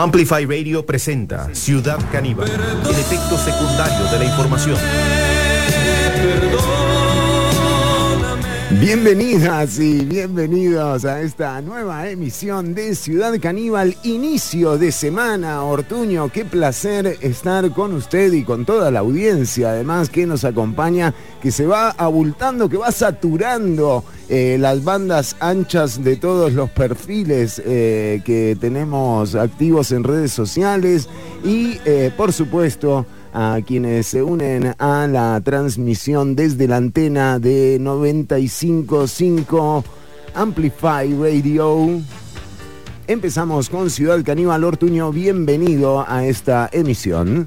Amplify Radio presenta Ciudad Caníbal, el efecto secundario de la información. Bienvenidas y bienvenidos a esta nueva emisión de Ciudad Caníbal, inicio de semana. Ortuño, qué placer estar con usted y con toda la audiencia, además, que nos acompaña, que se va abultando, que va saturando las bandas anchas de todos los perfiles que tenemos activos en redes sociales y, por supuesto, a quienes se unen a la transmisión desde la antena de 95.5 Amplify Radio. Empezamos con Ciudad Caníbal. Ortuño, bienvenido a esta emisión.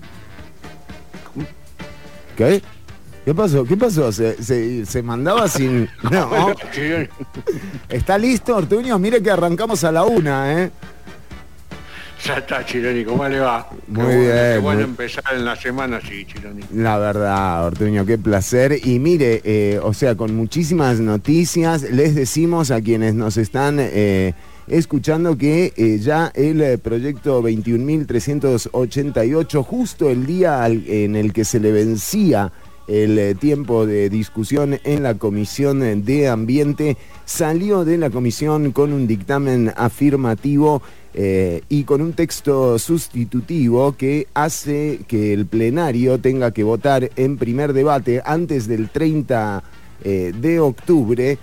¿Qué? ¿Qué pasó? ¿Qué pasó? ¿Se mandaba sin...? No. ¿Está listo, Ortuño? Mire que arrancamos a la 1, ¿eh? Ya está, Chironi, ¿cómo le va? Muy bien. Qué bueno empezar en la semana, sí, Chironi. La verdad, Ortuño, qué placer. Y mire, o sea, con muchísimas noticias, les decimos a quienes nos están escuchando que ya el proyecto 21.388, justo el día en el que se le vencía el tiempo de discusión en la Comisión de Ambiente, salió de la comisión con un dictamen afirmativo y con un texto sustitutivo que hace que el plenario tenga que votar en primer debate antes del 30 de octubre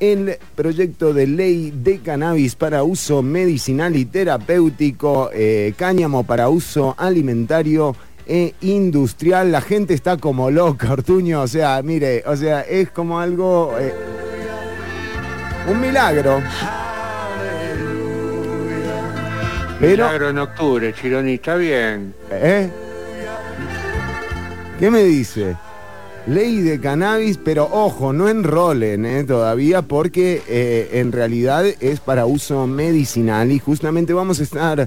el proyecto de ley de cannabis para uso medicinal y terapéutico, cáñamo para uso alimentario e industrial. La gente está como loca, Ortuño, o sea, mire, o sea, es como algo, un milagro. Pero... milagro en octubre, Chironi, está bien. ¿Eh? ¿Qué me dice? Ley de cannabis, pero ojo, no enrolen todavía, porque en realidad es para uso medicinal y justamente vamos a estar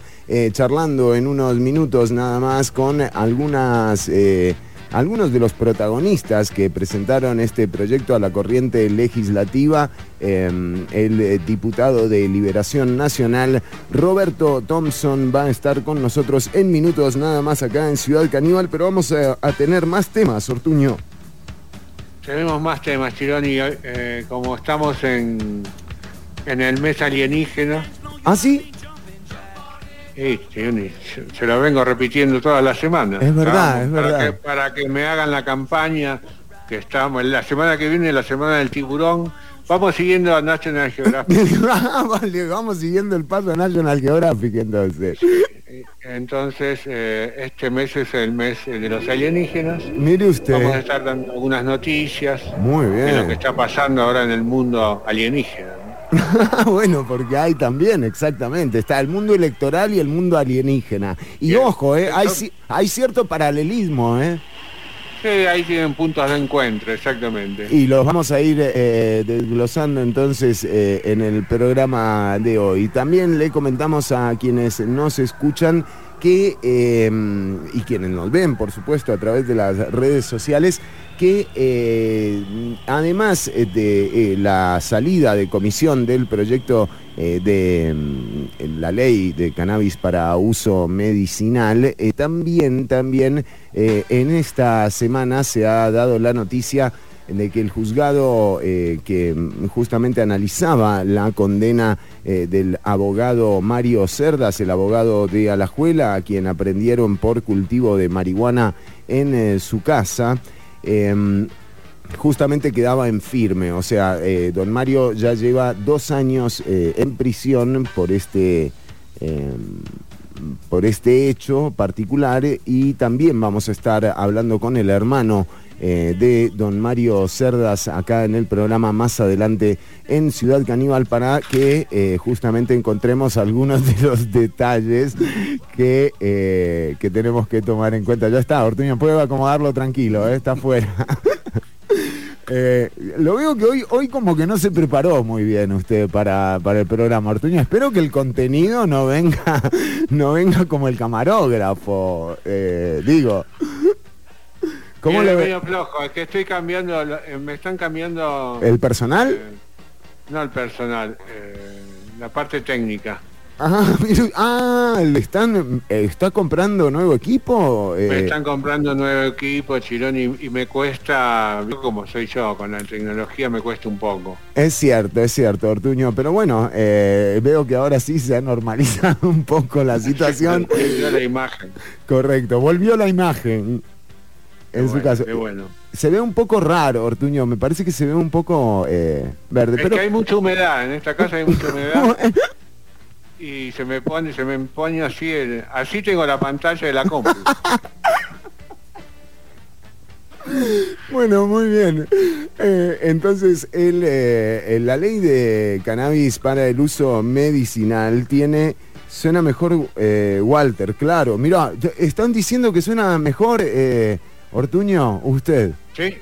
charlando en unos minutos nada más con algunos de los protagonistas que presentaron este proyecto a la corriente legislativa. El diputado de Liberación Nacional, Roberto Thompson, va a estar con nosotros en minutos nada más acá en Ciudad Caníbal, pero vamos a tener más temas, Ortuño. Tenemos más temas, Chironi, como estamos en el mes alienígena. ¿Ah, sí? Sí, Chironi, se lo vengo repitiendo todas las semanas. Es verdad, es verdad. Para que me hagan la campaña, que estamos la semana que viene, la semana del tiburón, vamos siguiendo a National Geographic. Vale, vamos siguiendo el paso a National Geographic, entonces. Entonces, este mes es el mes de los alienígenas. Mire usted. Vamos a estar dando algunas noticias. Muy bien. De lo que está pasando ahora en el mundo alienígena, ¿no? Bueno, porque hay también, exactamente, está el mundo electoral y el mundo alienígena. Y bien, ojo, hay cierto paralelismo, ¿eh? Ahí tienen puntos de encuentro, exactamente. Y los vamos a ir desglosando entonces en el programa de hoy. También le comentamos a quienes nos escuchan que y quienes nos ven, por supuesto, a través de las redes sociales, que además de la salida de comisión del proyecto de la ley de cannabis para uso medicinal, también en esta semana se ha dado la noticia de que el juzgado que justamente analizaba la condena del abogado Mario Cerdas, el abogado de Alajuela, a quien aprehendieron por cultivo de marihuana en su casa, justamente quedaba en firme. O sea, don Mario ya lleva 2 años en prisión por este hecho particular, y también vamos a estar hablando con el hermano de don Mario Cerdas acá en el programa más adelante en Ciudad Caníbal, para que justamente encontremos algunos de los detalles que tenemos que tomar en cuenta. Ya está, Ortuño, puede acomodarlo tranquilo, está fuera. Lo veo que hoy como que no se preparó muy bien usted para el programa, Ortuño. Espero que el contenido no venga como el camarógrafo, digo. ¿Cómo le veo flojo? Es que estoy cambiando, me están cambiando... ¿El personal? No el personal, la parte técnica. Ah, mira, le están, ¿está comprando nuevo equipo? Me están comprando nuevo equipo, Chirón, y me cuesta, como soy yo, con la tecnología me cuesta un poco. Es cierto, Ortuño, pero bueno, veo que ahora sí se ha normalizado un poco la situación. Volvió la imagen. Correcto, volvió la imagen. En su caso, bueno. Se ve un poco raro, Ortuño, me parece que se ve un poco verde. Es pero... que hay mucha humedad, en esta casa hay mucha humedad. Y se me pone así, así tengo la pantalla de la compu. Bueno, muy bien. Entonces, la ley de cannabis para el uso medicinal tiene... Suena mejor Walter, claro. Mirá, están diciendo que suena mejor Ortuño, usted. Sí,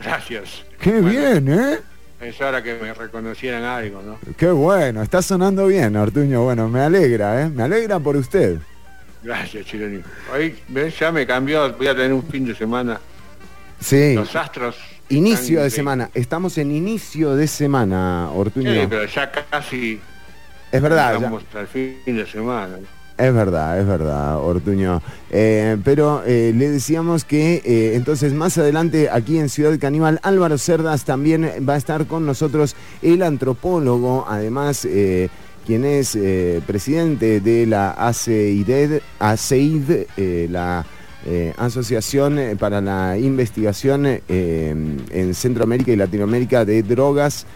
gracias. Qué bueno. Bien, ¿eh? Es hora que me reconocieran algo, ¿no? Qué bueno, está sonando bien, Ortuño. Bueno, me alegra, ¿eh? Me alegra por usted. Gracias, Chironi. Hoy, ¿ves? Ya me cambió, voy a tener un fin de semana. Sí. Los astros. Inicio de semana. Estamos en inicio de semana, Ortuño. Sí, pero ya casi... Es verdad. Estamos ya... al fin de semana. Es verdad, Ortuño. Pero le decíamos que entonces más adelante aquí en Ciudad Caníbal, Álvaro Cerdas también va a estar con nosotros, el antropólogo, además quien es presidente de la ACEID, la Asociación para la Investigación en Centroamérica y Latinoamérica de Drogas.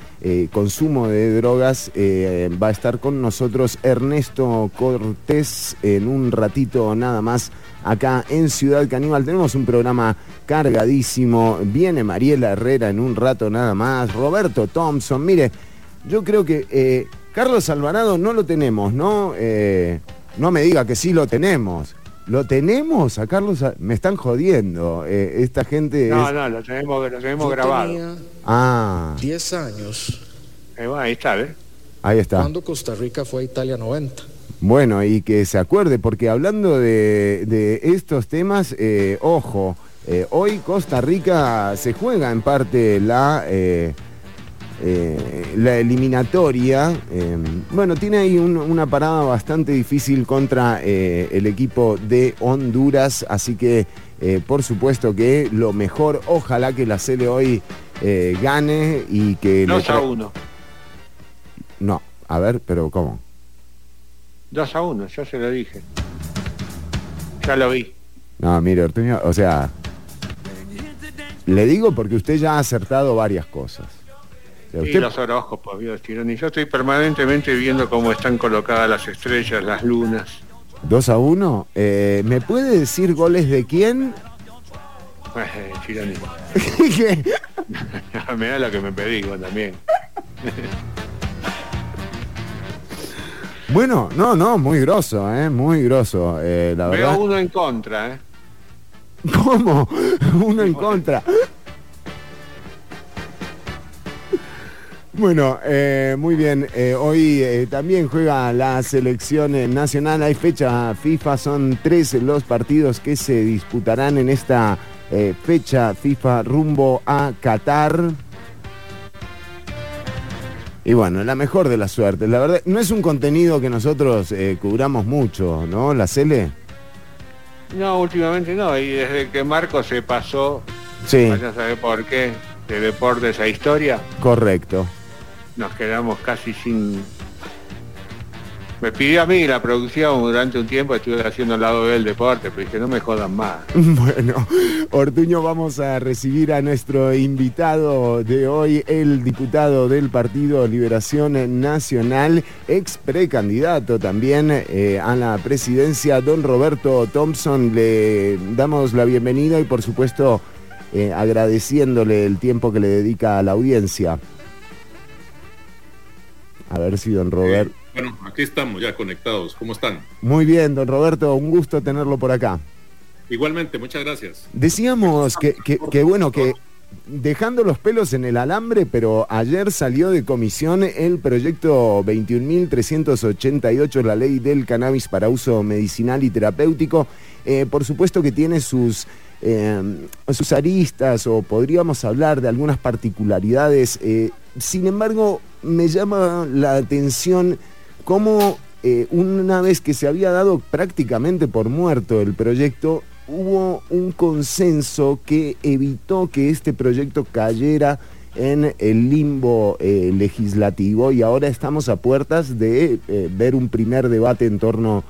Consumo de drogas, va a estar con nosotros Ernesto Cortés en un ratito nada más acá en Ciudad Caníbal. Tenemos un programa cargadísimo, viene Mariela Herrera en un rato nada más, Roberto Thompson, mire, yo creo que Carlos Alvarado no lo tenemos, ¿no? No me diga que sí lo tenemos. ¿Lo tenemos a Carlos? Me están jodiendo. Esta gente... No, es... no, lo tenemos grabado. Tenía 10 años. Bueno, ahí está, ¿eh? Ahí está. Cuando Costa Rica fue a Italia 90. Bueno, y que se acuerde, porque hablando de estos temas, ojo, hoy Costa Rica se juega en parte la eliminatoria, bueno, tiene ahí una parada bastante difícil contra el equipo de Honduras, así que por supuesto que lo mejor, ojalá que la Cele hoy gane y que... 2-1. No, a ver, pero ¿cómo? 2-1, yo se lo dije. Ya lo vi. No, mire, Ortuño, o sea, le digo porque usted ya ha acertado varias cosas. Y los horóscopos, Dios, Chironi. Yo estoy permanentemente viendo cómo están colocadas las estrellas, las lunas. 2-1. ¿Me puede decir goles de quién? Chironi. ¿Qué? Me da lo que me pedí, vos también. Bueno, no, muy grosso, muy grosso. La verdad... Veo uno en contra, ¿Cómo? Uno en contra. Bueno, muy bien, hoy también juega la selección nacional, hay fecha FIFA, son 3 los partidos que se disputarán en esta fecha FIFA rumbo a Qatar. Y bueno, la mejor de las suertes, la verdad, no es un contenido que nosotros cubramos mucho, ¿no? La Cele. No, últimamente no, y desde que Marco se pasó, sí. Vaya a saber por qué, de deportes a historia. Correcto. Nos quedamos casi sin... Me pidió a mí la producción durante un tiempo, estuve haciendo al lado del deporte, pero dije, no me jodan más. Bueno, Ortuño, vamos a recibir a nuestro invitado de hoy, el diputado del Partido Liberación Nacional, ex precandidato también a la presidencia, don Roberto Thompson. Le damos la bienvenida y, por supuesto, agradeciéndole el tiempo que le dedica a la audiencia. A ver si don Roberto... Bueno, aquí estamos ya conectados. ¿Cómo están? Muy bien, don Roberto. Un gusto tenerlo por acá. Igualmente, muchas gracias. Decíamos que bueno, que dejando los pelos en el alambre, pero ayer salió de comisión el proyecto 21.388, la ley del cannabis para uso medicinal y terapéutico. Por supuesto que tiene sus aristas, o podríamos hablar de algunas particularidades. Sin embargo, me llama la atención cómo una vez que se había dado prácticamente por muerto el proyecto, hubo un consenso que evitó que este proyecto cayera en el limbo legislativo, y ahora estamos a puertas de ver un primer debate en torno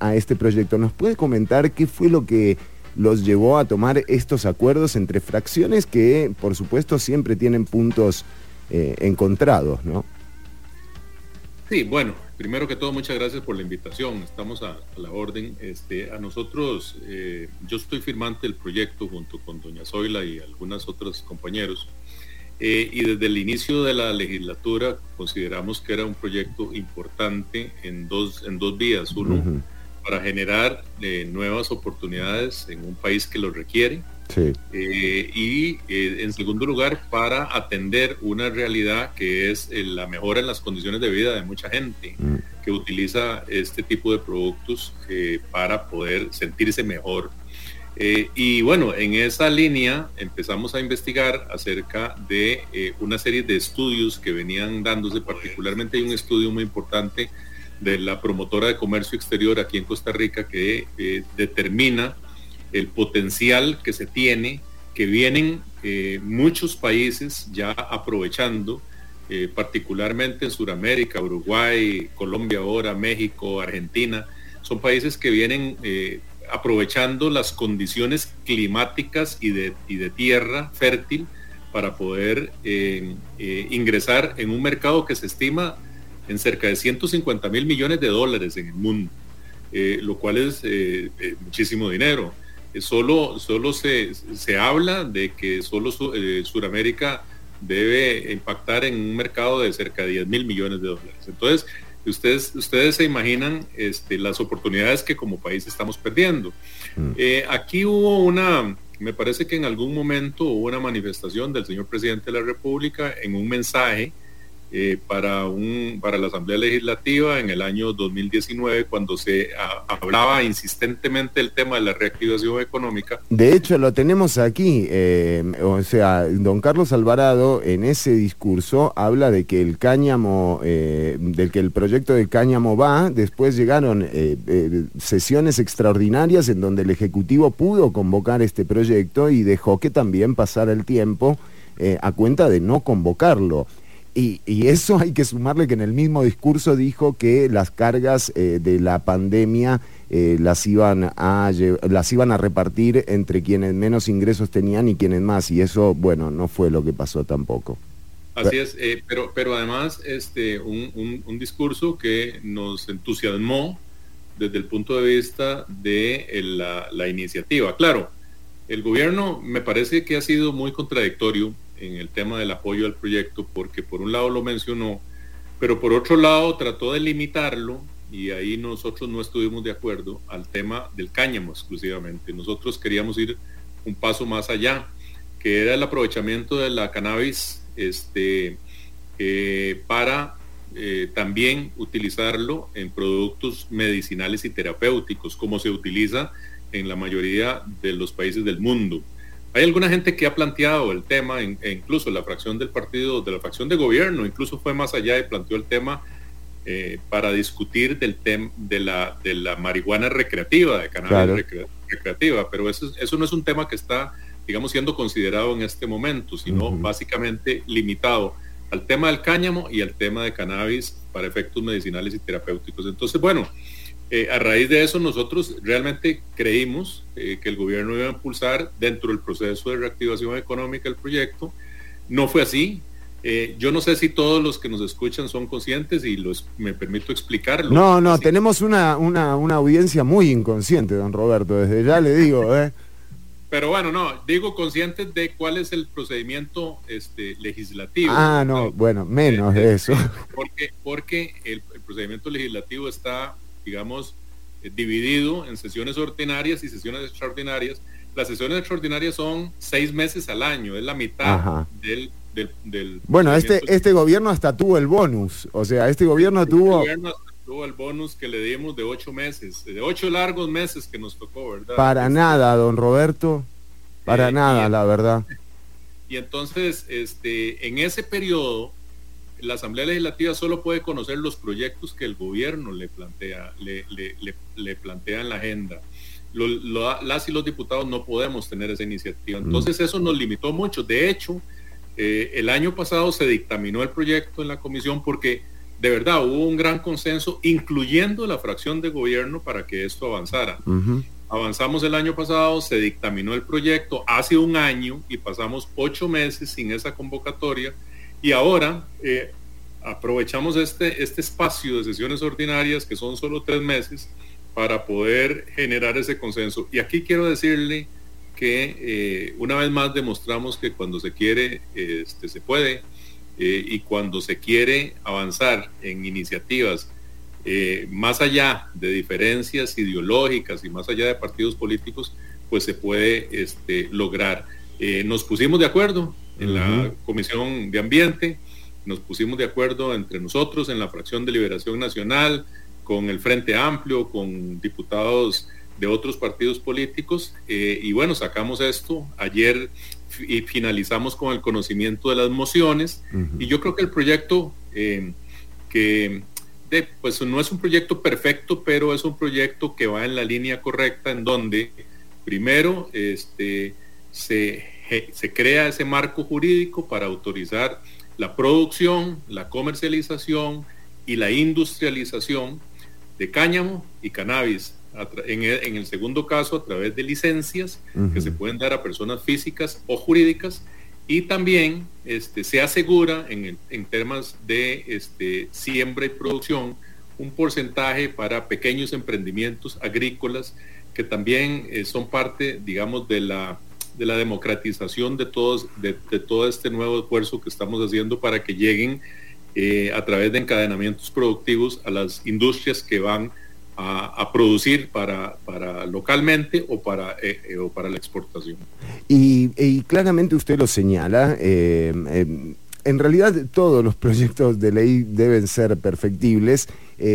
a este proyecto. ¿Nos puede comentar qué fue lo que los llevó a tomar estos acuerdos entre fracciones que, por supuesto, siempre tienen puntos encontrados, ¿no? Sí, bueno, primero que todo, muchas gracias por la invitación. Estamos a la orden. A nosotros, yo estoy firmante del proyecto junto con doña Zoila y algunos otros compañeros. Y desde el inicio de la legislatura consideramos que era un proyecto importante en dos vías. Uno, uh-huh, para generar nuevas oportunidades en un país que lo requiere. Sí. Y en segundo lugar, para atender una realidad que es la mejora en las condiciones de vida de mucha gente, uh-huh, que utiliza este tipo de productos para poder sentirse mejor. Y bueno, en esa línea empezamos a investigar acerca de una serie de estudios que venían dándose. Particularmente hay un estudio muy importante de la promotora de comercio exterior aquí en Costa Rica que determina el potencial que se tiene, que vienen muchos países ya aprovechando, particularmente en Sudamérica, Uruguay, Colombia ahora, México, Argentina. Son países que vienen aprovechando las condiciones climáticas y de tierra fértil para poder ingresar en un mercado que se estima en cerca de 150 mil millones de dólares en el mundo, lo cual es muchísimo dinero. Solo se habla de que solo Sudamérica debe impactar en un mercado de cerca de 10 mil millones de dólares. Entonces, Ustedes se imaginan las oportunidades que como país estamos perdiendo. Aquí hubo me parece que en algún momento hubo una manifestación del señor presidente de la República en un mensaje para la Asamblea Legislativa en el año 2019, cuando se hablaba insistentemente del tema de la reactivación económica. De hecho, lo tenemos aquí, don Carlos Alvarado en ese discurso habla de que el cáñamo, del que el proyecto de cáñamo va, después llegaron sesiones extraordinarias en donde el Ejecutivo pudo convocar este proyecto y dejó que también pasara el tiempo a cuenta de no convocarlo. Y eso hay que sumarle que en el mismo discurso dijo que las cargas de la pandemia las iban a repartir entre quienes menos ingresos tenían y quienes más, y eso, bueno, no fue lo que pasó tampoco. Así es, pero además un discurso que nos entusiasmó desde el punto de vista de la iniciativa. Claro, el gobierno me parece que ha sido muy contradictorio en el tema del apoyo al proyecto, porque por un lado lo mencionó, pero por otro lado trató de limitarlo, y ahí nosotros no estuvimos de acuerdo, al tema del cáñamo exclusivamente. Nosotros queríamos ir un paso más allá, que era el aprovechamiento de la cannabis para también utilizarlo en productos medicinales y terapéuticos, como se utiliza en la mayoría de los países del mundo. Hay alguna gente que ha planteado el tema, e incluso la fracción del partido, de la fracción de gobierno, incluso fue más allá y planteó el tema para discutir del tema de la marihuana recreativa, de cannabis, claro, recreativa, pero eso no es un tema que está, digamos, siendo considerado en este momento, sino uh-huh, básicamente limitado al tema del cáñamo y al tema de cannabis para efectos medicinales y terapéuticos. Entonces, bueno, a raíz de eso nosotros realmente creímos que el gobierno iba a impulsar dentro del proceso de reactivación económica el proyecto. No fue así. Yo no sé si todos los que nos escuchan son conscientes y me permito explicarlo. No, tenemos una audiencia muy inconsciente, don Roberto, desde ya le digo. Pero bueno, digo conscientes de cuál es el procedimiento legislativo. Ah, no, bueno, menos de eso. Porque el procedimiento legislativo está, digamos, dividido en sesiones ordinarias y sesiones extraordinarias. Las sesiones extraordinarias son 6 meses al año, es la mitad del... Bueno, este gobierno hasta tuvo el bonus, o sea, este gobierno tuvo el bonus que le dimos de 8 meses, de 8 largos meses que nos tocó, ¿verdad? Para nada, don Roberto, para nada, la verdad. Y entonces, en ese periodo la Asamblea Legislativa solo puede conocer los proyectos que el gobierno le plantea, le plantea en la agenda. Las y los diputados no podemos tener esa iniciativa. Entonces eso nos limitó mucho. De hecho, el año pasado se dictaminó el proyecto en la comisión porque de verdad hubo un gran consenso, incluyendo la fracción de gobierno, para que esto avanzara. Uh-huh. Avanzamos el año pasado, se dictaminó el proyecto hace un año y pasamos 8 meses sin esa convocatoria. Y ahora aprovechamos este espacio de sesiones ordinarias, que son solo 3 meses, para poder generar ese consenso. Y aquí quiero decirle que una vez más demostramos que cuando se quiere, se puede, y cuando se quiere avanzar en iniciativas más allá de diferencias ideológicas y más allá de partidos políticos, pues se puede lograr. Nos pusimos de acuerdo en la Comisión de Ambiente, nos pusimos de acuerdo entre nosotros en la fracción de Liberación Nacional, con el Frente Amplio, con diputados de otros partidos políticos, y bueno, sacamos esto ayer y finalizamos con el conocimiento de las mociones. Y yo creo que el proyecto pues no es un proyecto perfecto, pero es un proyecto que va en la línea correcta, en donde primero se crea ese marco jurídico para autorizar la producción, la comercialización y la industrialización de cáñamo y cannabis, en el segundo caso a través de licencias que se pueden dar a personas físicas o jurídicas, y también se asegura en temas de siembra y producción un porcentaje para pequeños emprendimientos agrícolas que también son parte, digamos, de la democratización de todo este nuevo esfuerzo que estamos haciendo para que lleguen a través de encadenamientos productivos a las industrias que van a producir para localmente o para la exportación. Y claramente usted lo señala, en realidad todos los proyectos de ley deben ser perfectibles,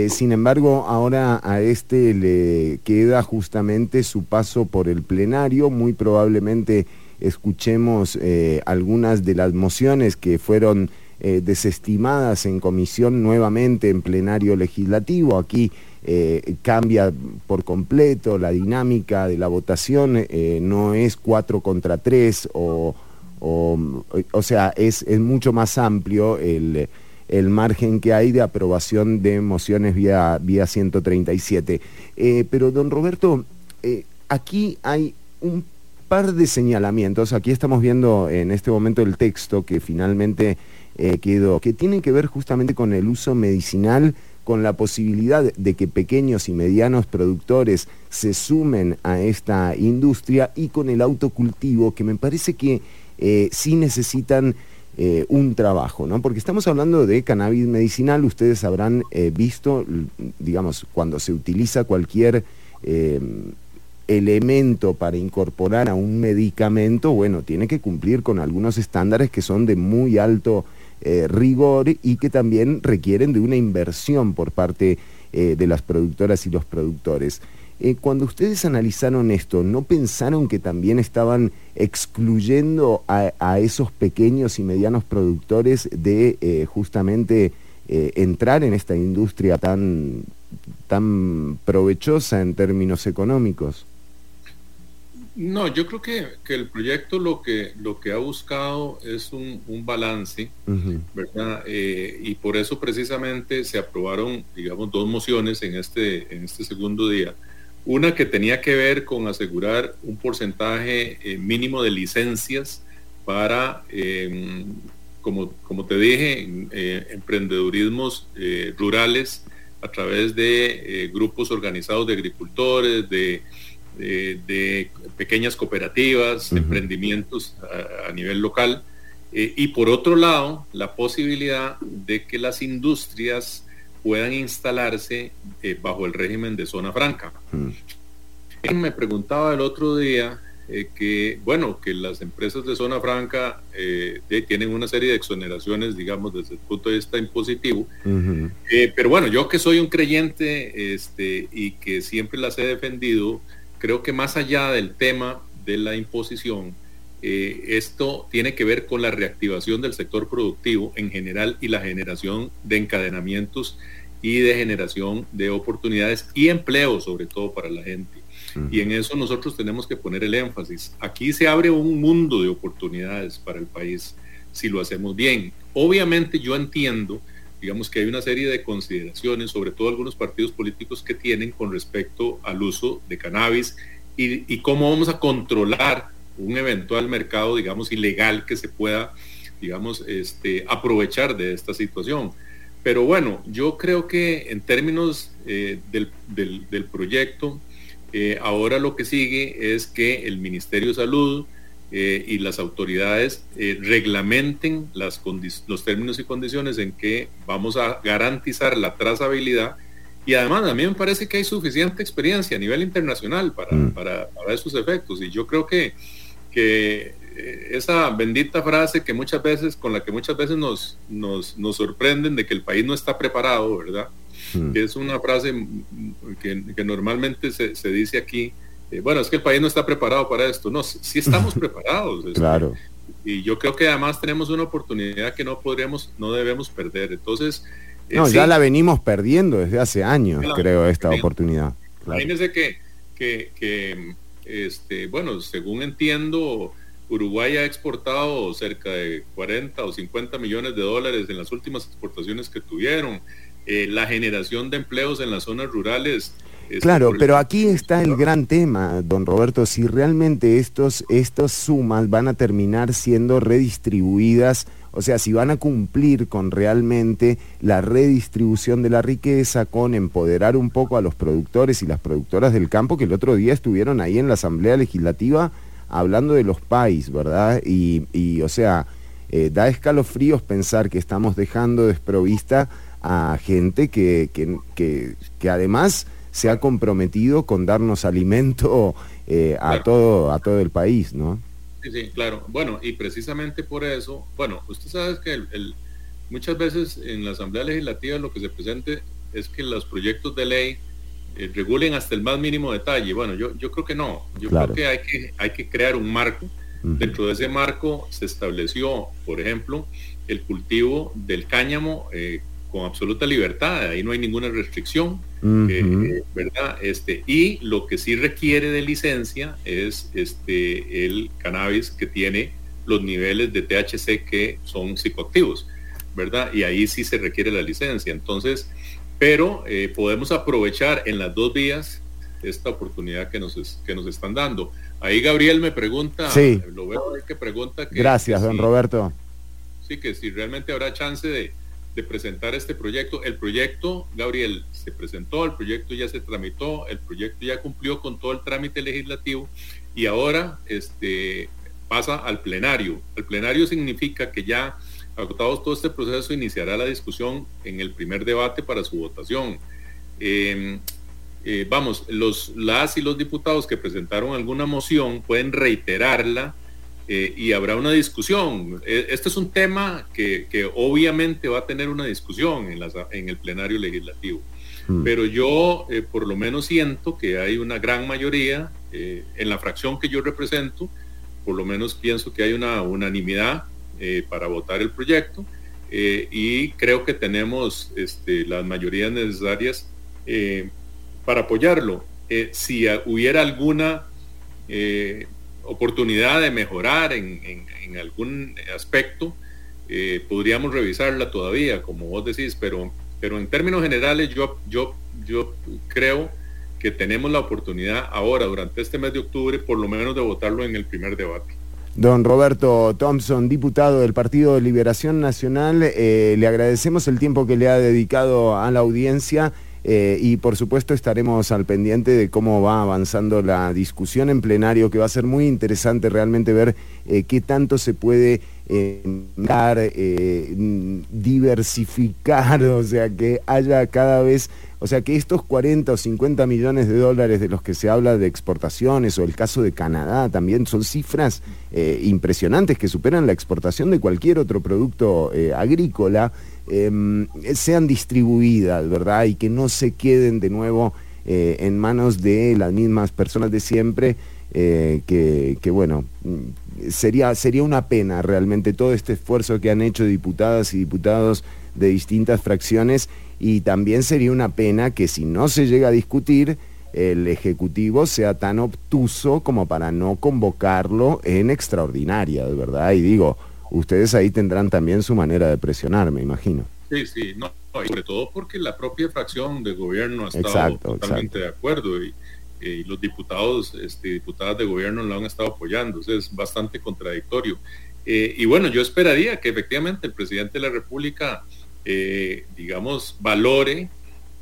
sin embargo ahora a este le queda justamente su paso por el plenario. Muy probablemente escuchemos algunas de las mociones que fueron desestimadas en comisión nuevamente en plenario legislativo. Aquí cambia por completo la dinámica de la votación, no es 4-3 o sea, es mucho más amplio el margen que hay de aprobación de mociones vía 137. Pero don Roberto, aquí hay un par de señalamientos. Aquí estamos viendo en este momento el texto que finalmente quedó, que tiene que ver justamente con el uso medicinal, con la posibilidad de que pequeños y medianos productores se sumen a esta industria, y con el autocultivo, que me parece que sí necesitan un trabajo, ¿no? Porque estamos hablando de cannabis medicinal. Ustedes habrán visto, digamos, cuando se utiliza cualquier elemento para incorporar a un medicamento, bueno, tiene que cumplir con algunos estándares que son de muy alto rigor y que también requieren de una inversión por parte de las productoras y los productores. Cuando ustedes analizaron esto, ¿no pensaron que también estaban excluyendo a esos pequeños y medianos productores de justamente entrar en esta industria tan provechosa en términos económicos? No, yo creo que el proyecto lo que ha buscado es un balance, ¿verdad? Y por eso precisamente se aprobaron, digamos, 2 mociones en este segundo día. Una que tenía que ver con asegurar un porcentaje mínimo de licencias para, como te dije, emprendedurismos rurales a través de grupos organizados de agricultores, de pequeñas cooperativas, emprendimientos a nivel local, y por otro lado la posibilidad de que las industrias puedan instalarse bajo el régimen de zona franca. Me preguntaba el otro día que las empresas de zona franca tienen una serie de exoneraciones, digamos, desde el punto de vista impositivo, pero bueno, yo que soy un creyente y que siempre las he defendido, creo que más allá del tema de la imposición, Esto tiene que ver con la reactivación del sector productivo en general y la generación de encadenamientos y de generación de oportunidades y empleo, sobre todo para la gente. Y en eso nosotros tenemos que poner el énfasis. Aquí se abre un mundo de oportunidades para el país si lo hacemos bien. Obviamente yo entiendo, digamos, que hay una serie de consideraciones, sobre todo algunos partidos políticos que tienen con respecto al uso de cannabis y cómo vamos a controlar un eventual mercado, digamos, ilegal que se pueda, digamos, aprovechar de esta situación. Pero bueno, yo creo que en términos del proyecto, ahora lo que sigue es que el Ministerio de Salud y las autoridades reglamenten los términos y condiciones en que vamos a garantizar la trazabilidad, y además a mí me parece que hay suficiente experiencia a nivel internacional para esos efectos, y yo creo que esa bendita frase que muchas veces, con la que muchas veces nos sorprenden de que el país no está preparado, ¿verdad? Que es una frase que normalmente se dice aquí, bueno, es que el país no está preparado para esto. No, sí estamos preparados. Claro. Y yo creo que además tenemos una oportunidad que no debemos perder. Entonces... ya la venimos perdiendo desde hace años, creo, esta oportunidad. Claro. Imagínense que bueno, según entiendo, Uruguay ha exportado cerca de 40 o 50 millones de dólares en las últimas exportaciones que tuvieron. La generación de empleos en las zonas rurales. Claro, pero aquí está el gran tema, don Roberto, si realmente estas sumas van a terminar siendo redistribuidas, o sea, si van a cumplir con realmente la redistribución de la riqueza, con empoderar un poco a los productores y las productoras del campo, que el otro día estuvieron ahí en la Asamblea Legislativa hablando de los PAIs, ¿verdad? Y o sea, da escalofríos pensar que estamos dejando desprovista a gente que además se ha comprometido con darnos alimento claro, a todo el país, ¿no? Sí, sí, claro. Bueno, y precisamente por eso, bueno, usted sabe que muchas veces en la Asamblea Legislativa lo que se presente es que los proyectos de ley regulen hasta el más mínimo detalle. Bueno, yo creo que no. Yo claro, creo que hay que crear un marco. Uh-huh. Dentro de ese marco se estableció, por ejemplo, el cultivo del cáñamo con absoluta libertad, ahí no hay ninguna restricción, uh-huh, ¿verdad? Y lo que sí requiere de licencia es el cannabis que tiene los niveles de THC que son psicoactivos, ¿verdad? Y ahí sí se requiere la licencia. Entonces, pero podemos aprovechar en las dos vías esta oportunidad que nos están dando. Ahí Gabriel me pregunta, sí, lo veo que pregunta que... Gracias, don Roberto. Sí, que si realmente habrá chance de presentar este proyecto. El proyecto, Gabriel, se presentó, el proyecto ya se tramitó, el proyecto ya cumplió con todo el trámite legislativo y ahora pasa al plenario. El plenario significa que ya agotados todo este proceso iniciará la discusión en el primer debate para su votación. Las y los diputados que presentaron alguna moción pueden reiterarla. Y habrá una discusión. Este es un tema que obviamente va a tener una discusión en el plenario legislativo. Pero yo por lo menos siento que hay una gran mayoría, en la fracción que yo represento, por lo menos pienso que hay una unanimidad para votar el proyecto y creo que tenemos las mayorías necesarias para apoyarlo. Si hubiera alguna... oportunidad de mejorar en algún aspecto, podríamos revisarla todavía, como vos decís, pero en términos generales yo creo que tenemos la oportunidad ahora, durante este mes de octubre, por lo menos de votarlo en el primer debate. Don Roberto Thompson, diputado del Partido de Liberación Nacional, le agradecemos el tiempo que le ha dedicado a la audiencia. Y por supuesto estaremos al pendiente de cómo va avanzando la discusión en plenario, que va a ser muy interesante realmente ver qué tanto se puede dar, diversificar, o sea, que haya cada vez, o sea, que estos 40 o 50 millones de dólares de los que se habla de exportaciones, o el caso de Canadá también, son cifras impresionantes que superan la exportación de cualquier otro producto agrícola, sean distribuidas, ¿verdad? Y que no se queden de nuevo en manos de las mismas personas de siempre que bueno, sería una pena realmente todo este esfuerzo que han hecho diputadas y diputados de distintas fracciones, y también sería una pena que si no se llega a discutir, el Ejecutivo sea tan obtuso como para no convocarlo en extraordinaria, de verdad. Y digo, ustedes ahí tendrán también su manera de presionar, me imagino. Sí, sí, no, sobre todo porque la propia fracción de gobierno ha estado totalmente de acuerdo, y los diputados, diputadas de gobierno la han estado apoyando, entonces es bastante contradictorio. Y bueno, yo esperaría que efectivamente el presidente de la República, digamos, valore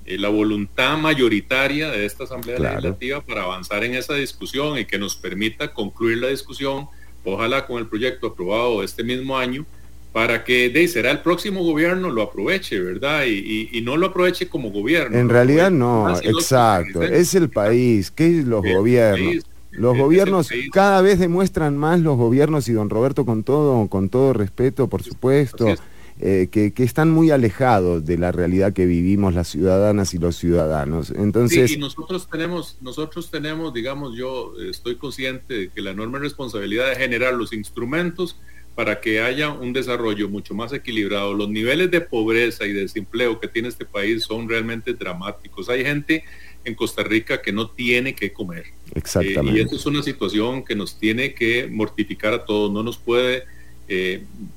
la voluntad mayoritaria de esta Asamblea Legislativa para avanzar en esa discusión y que nos permita concluir la discusión, ojalá con el proyecto aprobado este mismo año, para que será el próximo gobierno lo aproveche, ¿verdad? Y no lo aproveche como gobierno. En realidad no, exacto, es el país, ¿qué es los gobiernos? Los gobiernos, cada vez demuestran más los gobiernos, y don Roberto, con todo respeto, por supuesto, que están muy alejados de la realidad que vivimos las ciudadanas y los ciudadanos. Entonces, sí, y nosotros tenemos, digamos, yo estoy consciente de que la enorme responsabilidad de generar los instrumentos para que haya un desarrollo mucho más equilibrado. Los niveles de pobreza y desempleo que tiene este país son realmente dramáticos. Hay gente en Costa Rica que no tiene que comer. Exactamente. Y esto es una situación que nos tiene que mortificar a todos. No nos puede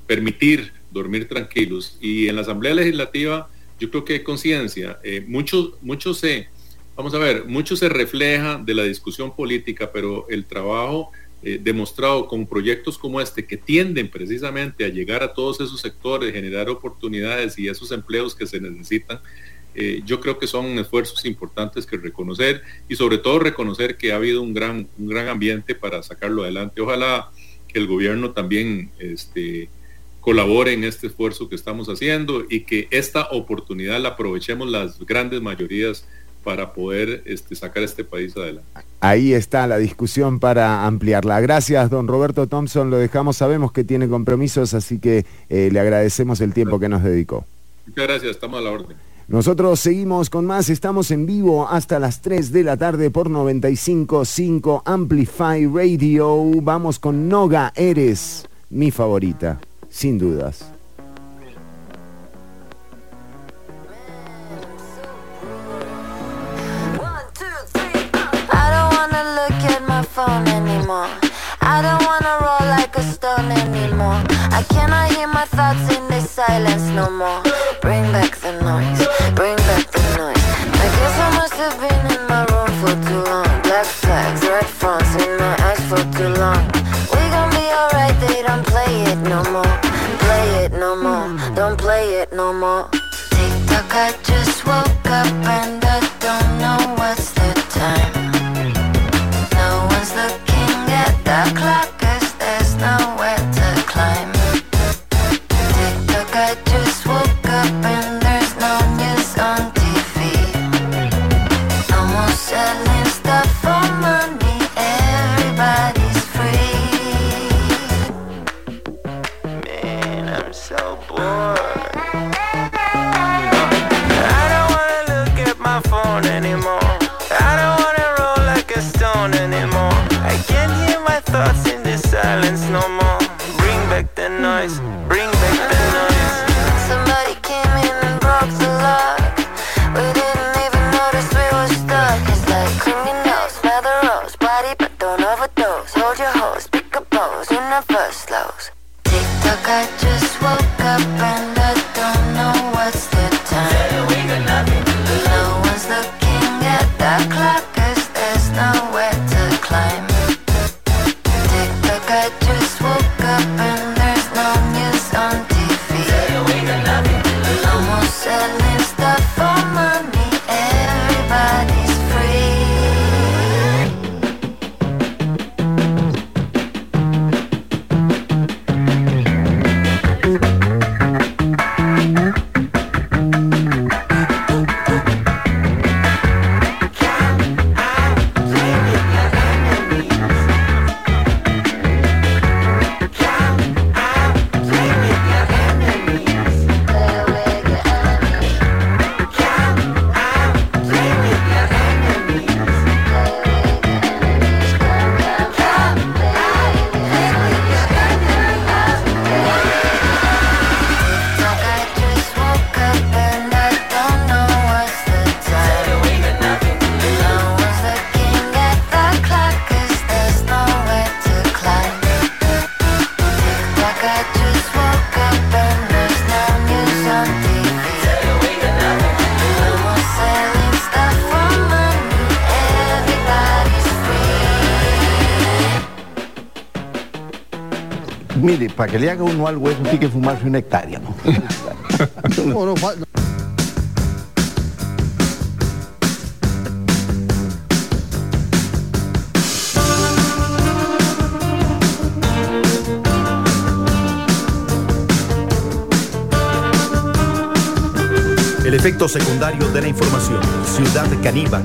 permitir dormir tranquilos. Y en la Asamblea Legislativa yo creo que hay conciencia. Mucho se refleja de la discusión política, pero el trabajo demostrado con proyectos como este, que tienden precisamente a llegar a todos esos sectores, generar oportunidades y esos empleos que se necesitan, yo creo que son esfuerzos importantes que reconocer, y sobre todo reconocer que ha habido un gran ambiente para sacarlo adelante. Ojalá que el gobierno también colabore en este esfuerzo que estamos haciendo, y que esta oportunidad la aprovechemos las grandes mayorías para poder sacar este país adelante. Ahí está la discusión para ampliarla. Gracias, don Roberto Thompson, lo dejamos, sabemos que tiene compromisos, así que le agradecemos el tiempo que nos dedicó. Muchas gracias, estamos a la orden. Nosotros seguimos con más, estamos en vivo hasta las 3 de la tarde por 95.5 Amplify Radio. Vamos con Noga, eres mi favorita, sin dudas. Phone anymore. I don't wanna roll like a stone anymore. I cannot hear my thoughts in this silence no more. Bring back the noise, bring back the noise. I guess I must have been in my room for too long. Black flags, red fronts in my eyes for too long. We gon' be alright, they don't play it no more. Play it no more, don't play it no more. Tick tock, I just woke up and I don't know what's the time. Looking at the clock, cause there's nowhere to climb. Tick tock, I just woke up and there's no news on TV. Almost selling stuff for money, everybody's free. Man, I'm so bored. Mire, para que le haga uno algo, eso sí que fumarse una hectárea, ¿no? No, no. El efecto secundario de la información. Ciudad Caníbal.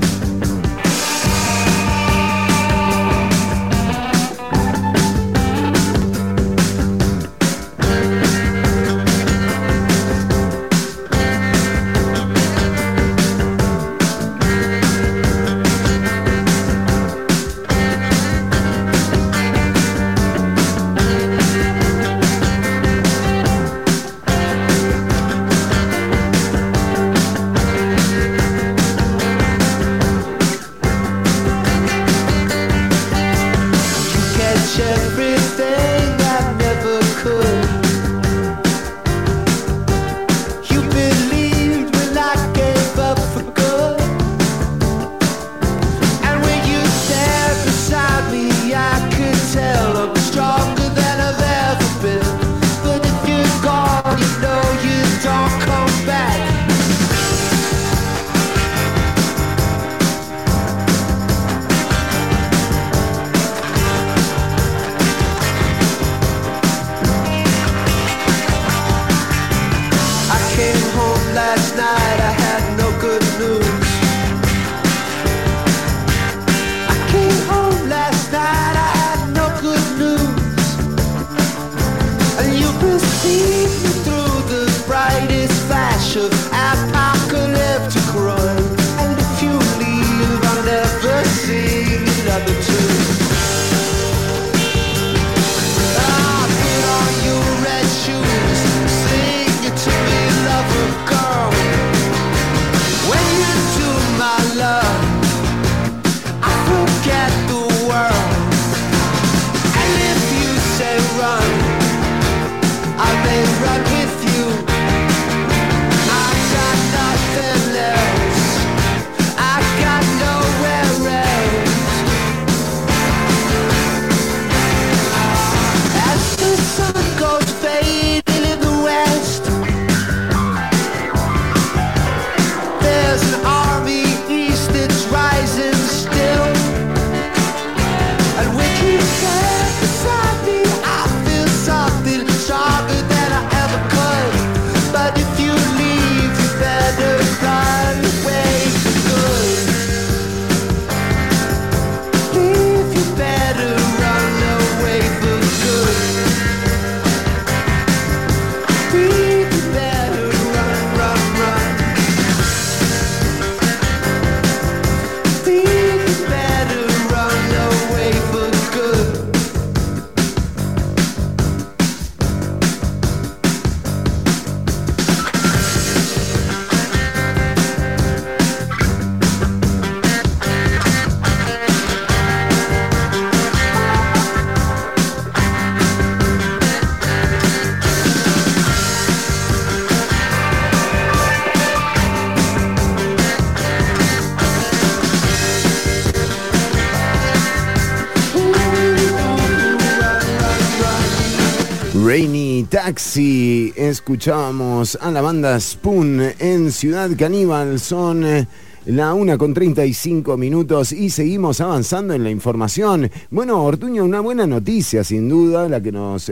Taxi, escuchamos a la banda Spoon en Ciudad Caníbal, son la 1:35 y seguimos avanzando en la información. Bueno, Ortuño, una buena noticia sin duda, la que nos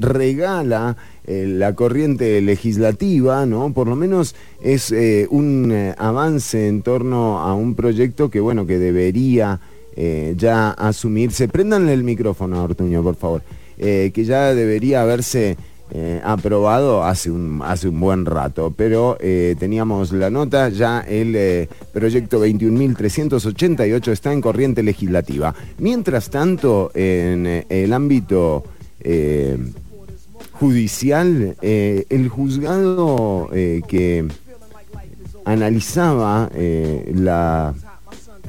regala la corriente legislativa, ¿no? Por lo menos es un avance en torno a un proyecto que, bueno, que debería ya asumirse. Préndanle el micrófono a Ortuño, por favor. Que ya debería haberse aprobado hace un buen rato, pero teníamos la nota, ya el proyecto 21.388 está en corriente legislativa. Mientras tanto, en el ámbito judicial, el juzgado que analizaba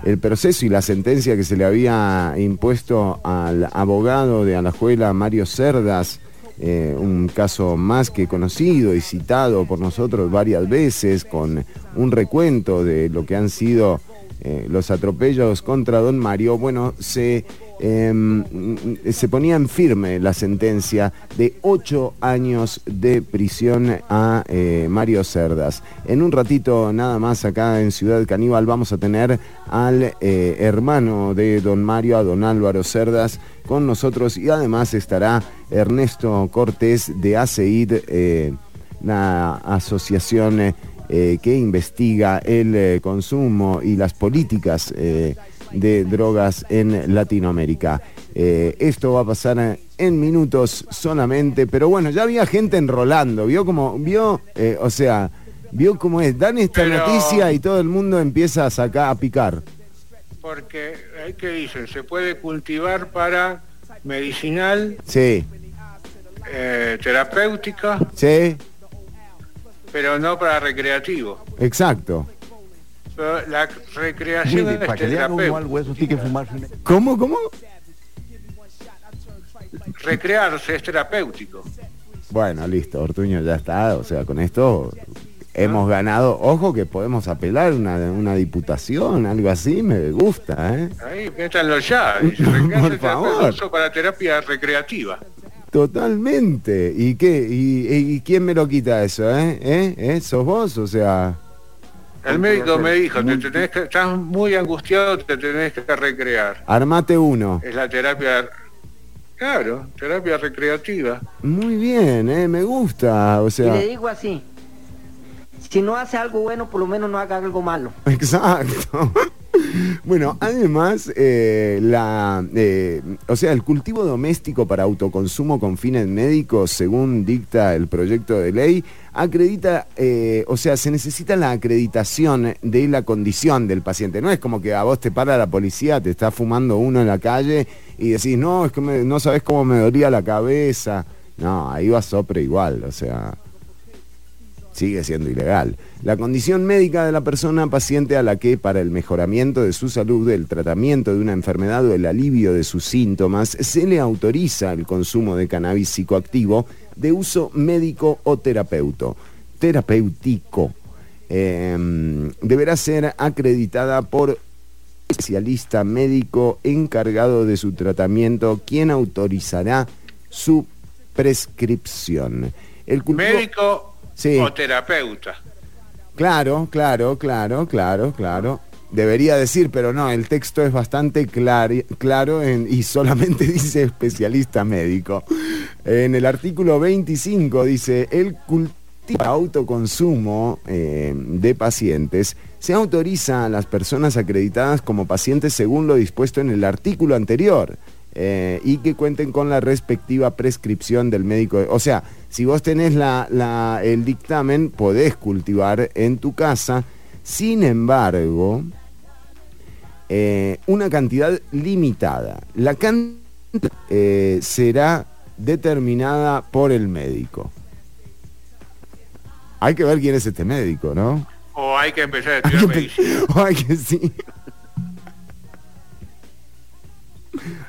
el proceso y la sentencia que se le había impuesto al abogado de Alajuela, Mario Cerdas, un caso más que conocido y citado por nosotros varias veces, con un recuento de lo que han sido los atropellos contra don Mario. Bueno, se se ponía en firme la sentencia de 8 años de prisión a Mario Cerdas. En un ratito nada más, acá en Ciudad Caníbal vamos a tener al hermano de don Mario, a don Álvaro Cerdas, con nosotros, y además estará Ernesto Cortés de ACEID, una asociación que investiga el consumo y las políticas de drogas en Latinoamérica. Esto va a pasar en minutos solamente, pero bueno, ya había gente enrolando, vio cómo es, dan esta noticia y todo el mundo empieza a sacar, a picar. Porque, ¿qué dicen? Se puede cultivar para medicinal, sí, terapéutica, sí, pero no para recreativo. Exacto. La recreación es terapéutica. ¿Cómo? Recrearse es terapéutico. Bueno, listo, Ortuño, ya está. O sea, con esto hemos ganado. Ojo que podemos apelar una diputación, algo así, me gusta, ¿eh? Ahí, métanlo ya. Por favor. Para terapia recreativa. Totalmente. ¿Y qué? ¿Y quién me lo quita eso, eh? ¿Sos vos? O sea... El médico me dijo, estás muy angustiado, te tenés que recrear. Armate uno. Es la terapia, claro, terapia recreativa. Muy bien, me gusta, o sea... Y le digo así, si no hace algo bueno, por lo menos no haga algo malo. Exacto. Bueno, además, el cultivo doméstico para autoconsumo con fines médicos, según dicta el proyecto de ley, acredita, se necesita la acreditación de la condición del paciente. No es como que a vos te para la policía, te está fumando uno en la calle y decís, no, es que no sabés cómo me dolía la cabeza. No, ahí va sopre igual, o sea... Sigue siendo ilegal. La condición médica de la persona paciente a la que, para el mejoramiento de su salud, el tratamiento de una enfermedad o el alivio de sus síntomas, se le autoriza el consumo de cannabis psicoactivo de uso médico o terapéutico. Deberá ser acreditada por especialista médico encargado de su tratamiento, quien autorizará su prescripción. Médico... Sí. O terapeuta. Claro. Debería decir, pero no, el texto es bastante claro y solamente dice especialista médico. En el artículo 25 dice, el cultivo de autoconsumo de pacientes se autoriza a las personas acreditadas como pacientes según lo dispuesto en el artículo anterior. Y que cuenten con la respectiva prescripción del médico. O sea, si vos tenés el dictamen, podés cultivar en tu casa. Sin embargo, una cantidad limitada. La cantidad será determinada por el médico. Hay que ver quién es este médico, ¿no? O hay que empezar a estudiar medicina. O hay que, sí.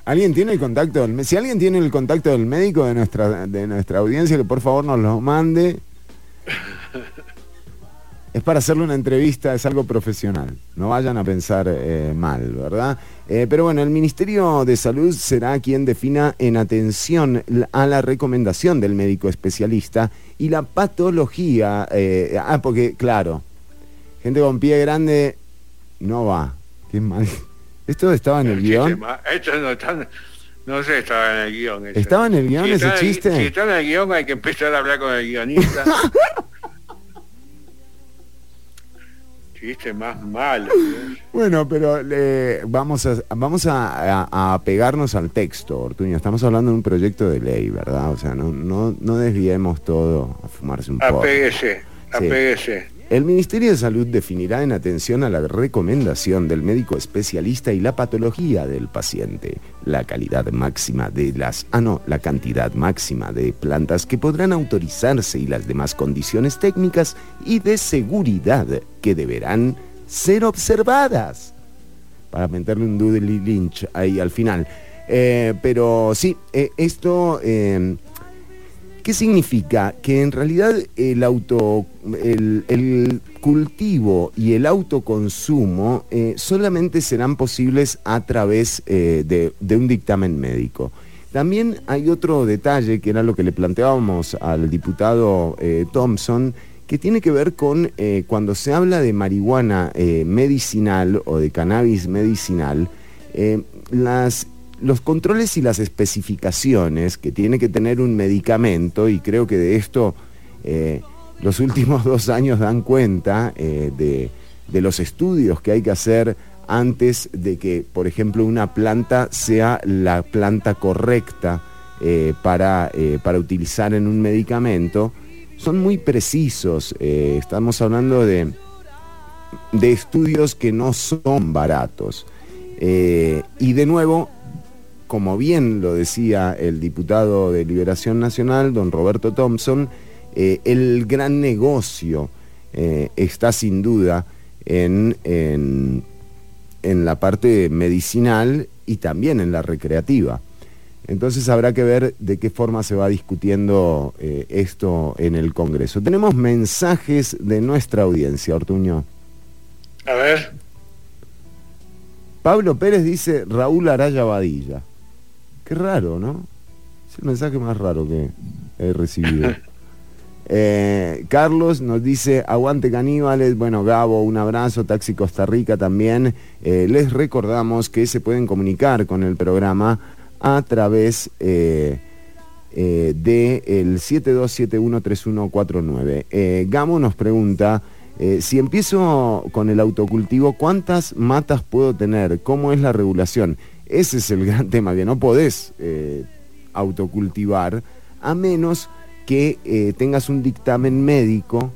¿Alguien tiene el contacto del médico? Si alguien tiene el contacto del médico de nuestra audiencia, que por favor nos lo mande. Es para hacerle una entrevista, es algo profesional. No vayan a pensar mal, ¿verdad? Pero bueno, el Ministerio de Salud será quien defina, en atención a la recomendación del médico especialista y la patología. Porque, claro, gente con pie grande no va. Qué mal. ¿Esto estaba en el guión? Esto no sé, estaba en el guión. Eso. ¿Estaba en el guión ese chiste? Si está en el guión, hay que empezar a hablar con el guionista. Chiste más malo. ¿Sí? Bueno, pero vamos a apegarnos al texto, Ortuño. Estamos hablando de un proyecto de ley, ¿verdad? O sea, no desviemos todo a fumarse un poco. Apéguese. El Ministerio de Salud definirá, en atención a la recomendación del médico especialista y la patología del paciente, la cantidad máxima de plantas que podrán autorizarse y las demás condiciones técnicas y de seguridad que deberán ser observadas. Para meterle un doodle lynch ahí al final. Pero sí, esto... ¿Qué significa? Que en realidad el cultivo y el autoconsumo solamente serán posibles a través de un dictamen médico. También hay otro detalle, que era lo que le planteábamos al diputado Thompson, que tiene que ver con cuando se habla de marihuana medicinal o de cannabis medicinal, los controles y las especificaciones que tiene que tener un medicamento, y creo que de esto los últimos 2 años dan cuenta de los estudios que hay que hacer antes de que, por ejemplo, una planta sea la planta correcta para utilizar en un medicamento, son muy precisos. Estamos hablando de estudios que no son baratos. Y de nuevo, como bien lo decía el diputado de Liberación Nacional, don Roberto Thompson, el gran negocio está sin duda en la parte medicinal y también en la recreativa. Entonces habrá que ver de qué forma se va discutiendo esto en el Congreso. Tenemos mensajes de nuestra audiencia, Ortuño. A ver. Pablo Pérez dice Raúl Araya Badilla. Qué raro, ¿no? Es el mensaje más raro que he recibido. Carlos nos dice aguante caníbales. Bueno, Gabo, un abrazo. Taxi Costa Rica también. Les recordamos que se pueden comunicar con el programa a través del 72713149. Gamo nos pregunta, si empiezo con el autocultivo, ¿cuántas matas puedo tener? ¿Cómo es la regulación? Ese es el gran tema, que no podés autocultivar a menos que tengas un dictamen médico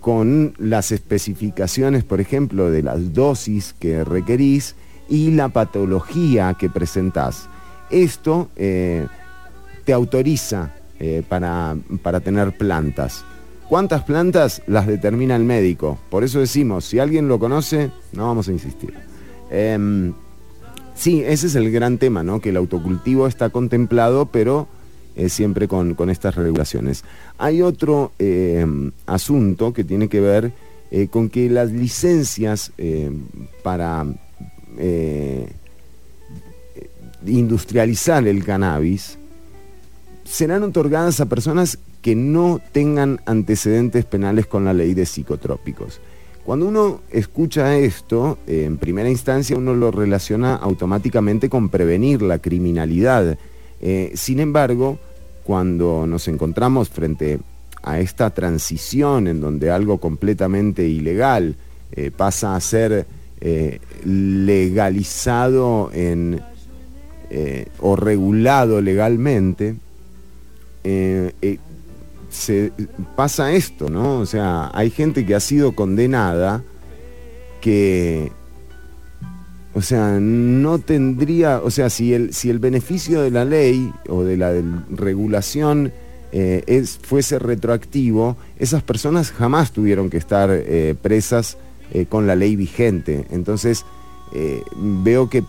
con las especificaciones, por ejemplo, de las dosis que requerís y la patología que presentás. Esto te autoriza para tener plantas. ¿Cuántas plantas? Las determina el médico. Por eso decimos, si alguien lo conoce, no vamos a insistir. Sí, ese es el gran tema, ¿no? Que el autocultivo está contemplado, pero siempre con estas regulaciones. Hay otro asunto que tiene que ver con que las licencias para industrializar el cannabis serán otorgadas a personas que no tengan antecedentes penales con la ley de psicotrópicos. Cuando uno escucha esto, en primera instancia uno lo relaciona automáticamente con prevenir la criminalidad. Sin embargo, cuando nos encontramos frente a esta transición en donde algo completamente ilegal pasa a ser legalizado o regulado legalmente, se pasa esto, ¿no? O sea, hay gente que ha sido condenada que, o sea, no tendría, o sea, si el beneficio de la ley o de la regulación fuese retroactivo, esas personas jamás tuvieron que estar presas con la ley vigente. Entonces, veo que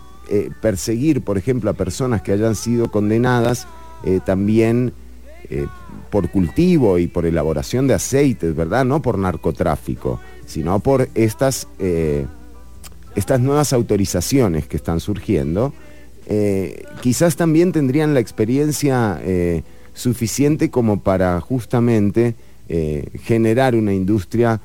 perseguir, por ejemplo, a personas que hayan sido condenadas también por cultivo y por elaboración de aceites, ¿verdad? No por narcotráfico, sino por estas nuevas autorizaciones que están surgiendo, quizás también tendrían la experiencia suficiente como para justamente generar una industria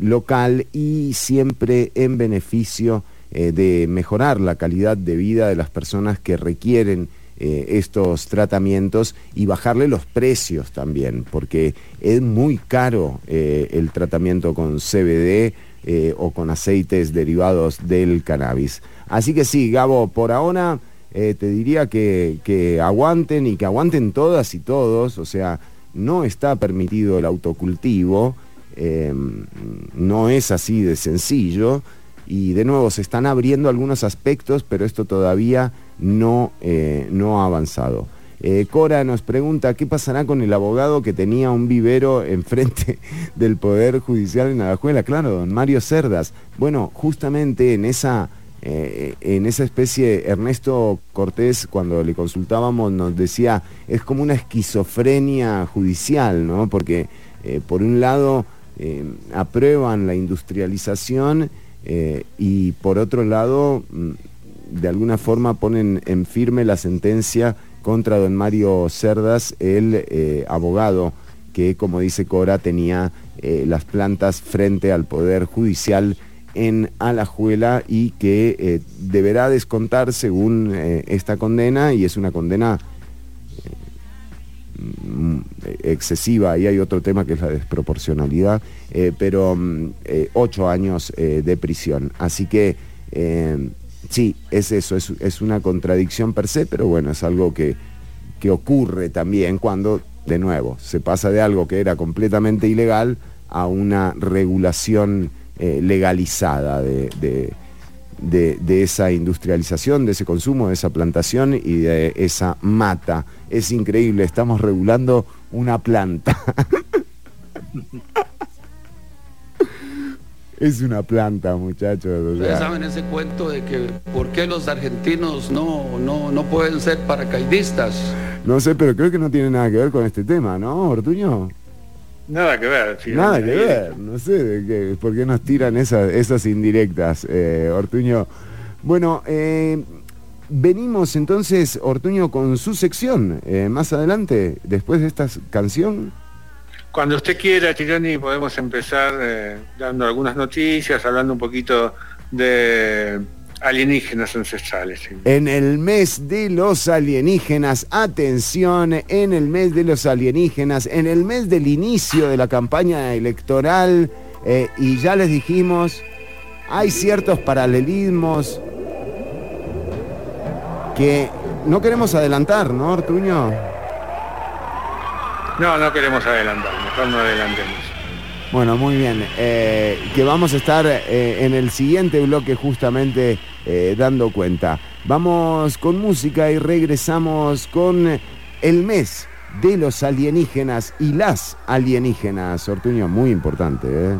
local y siempre en beneficio de mejorar la calidad de vida de las personas que requieren estos tratamientos y bajarle los precios también, porque es muy caro el tratamiento con CBD o con aceites derivados del cannabis. Así que sí, Gabo, por ahora te diría que aguanten y que aguanten todas y todos. O sea, no está permitido el autocultivo, no es así de sencillo. Y de nuevo, se están abriendo algunos aspectos, pero esto todavía no ha avanzado. Cora nos pregunta, ¿qué pasará con el abogado que tenía un vivero enfrente del Poder Judicial en Alajuela? Claro, don Mario Cerdas. Bueno, justamente en esa En esa especie, Ernesto Cortés, cuando le consultábamos, nos decía, es como una esquizofrenia judicial, ¿no? Porque por un lado aprueban la industrialización y por otro lado, de alguna forma ponen en firme la sentencia contra don Mario Cerdas, el abogado que, como dice Cora, tenía las plantas frente al Poder Judicial en Alajuela y que deberá descontar según esta condena, y es una condena excesiva. Ahí hay otro tema que es la desproporcionalidad, pero 8 años de prisión. Así que sí, es eso, es una contradicción per se, pero bueno, es algo que ocurre también cuando, de nuevo, se pasa de algo que era completamente ilegal a una regulación legalizada de esa industrialización, de ese consumo, de esa plantación y de esa mata. Es increíble, estamos regulando una planta. Es una planta, muchachos. Ustedes saben ese cuento de que por qué los argentinos no pueden ser paracaidistas. No sé, pero creo que no tiene nada que ver con este tema, ¿no, Ortuño? Nada que ver. Nada que ver, no sé por qué nos tiran esas indirectas, Ortuño. Bueno, venimos entonces, Ortuño, con su sección más adelante, después de esta canción. Cuando usted quiera, Chironi, podemos empezar dando algunas noticias, hablando un poquito de alienígenas ancestrales. ¿Sí? En el mes de los alienígenas, atención, en el mes de los alienígenas, en el mes del inicio de la campaña electoral, y ya les dijimos, hay ciertos paralelismos que no queremos adelantar, ¿no, Ortuño? No queremos adelantar, mejor no adelantemos. Bueno, muy bien, que vamos a estar en el siguiente bloque justamente dando cuenta. Vamos con música y regresamos con el mes de los alienígenas y las alienígenas. Ortuño, muy importante, ¿eh?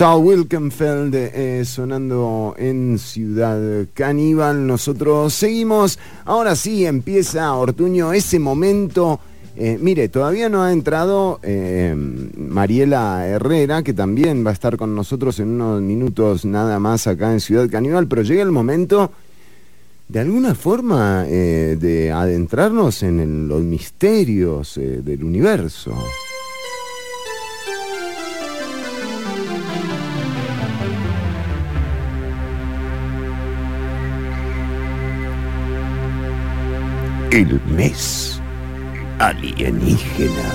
Tal Wilkenfeld sonando en Ciudad Caníbal. Nosotros seguimos. Ahora sí empieza, Ortuño, ese momento. Mire, todavía no ha entrado Mariela Herrera, que también va a estar con nosotros en unos minutos nada más acá en Ciudad Caníbal, pero llega el momento, de alguna forma, de adentrarnos en los misterios del universo. El mes alienígena.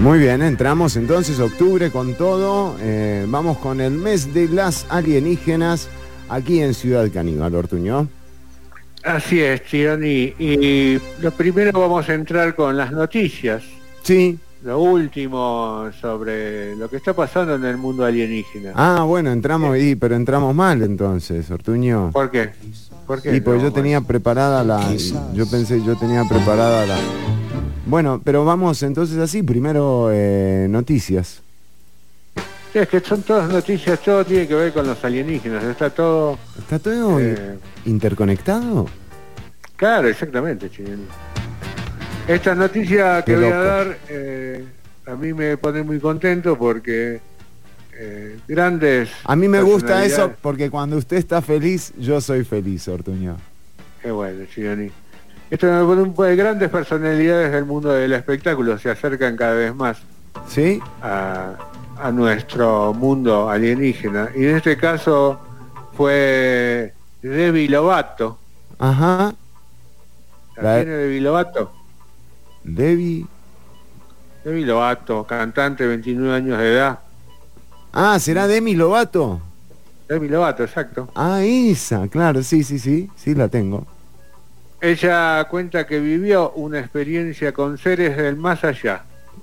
Muy bien, entramos entonces octubre con todo. Vamos con el mes de las alienígenas aquí en Ciudad Caníbal, Ortuño. Así es, Tironi. Y lo primero vamos a entrar con las noticias. Sí. Lo último sobre lo que está pasando en el mundo alienígena. Ah, bueno, entramos ahí, pero entramos mal entonces, Ortuño. ¿Por qué? Y pues yo tenía preparada la... Bueno, pero vamos entonces así, primero noticias. Sí, es que son todas noticias, todo tiene que ver con los alienígenas, está todo... ¿Está todo interconectado? Claro, exactamente, Chileno. Esta noticia que voy a dar, a mí me pone muy contento porque... grandes. A mí me gusta eso porque cuando usted está feliz, yo soy feliz, Ortuño. Qué bueno, Chironi. Esto me pone un poco de grandes personalidades del mundo del espectáculo, se acercan cada vez más. ¿Sí? A nuestro mundo alienígena. Y en este caso fue Demi Lovato. Ajá. ¿La tiene Demi Lovato? Demi Lovato, cantante, 29 años de edad. Ah, ¿será Demi Lovato? Demi Lovato, exacto. Ah, esa, claro, sí, la tengo. Ella cuenta que vivió una experiencia con seres del más allá.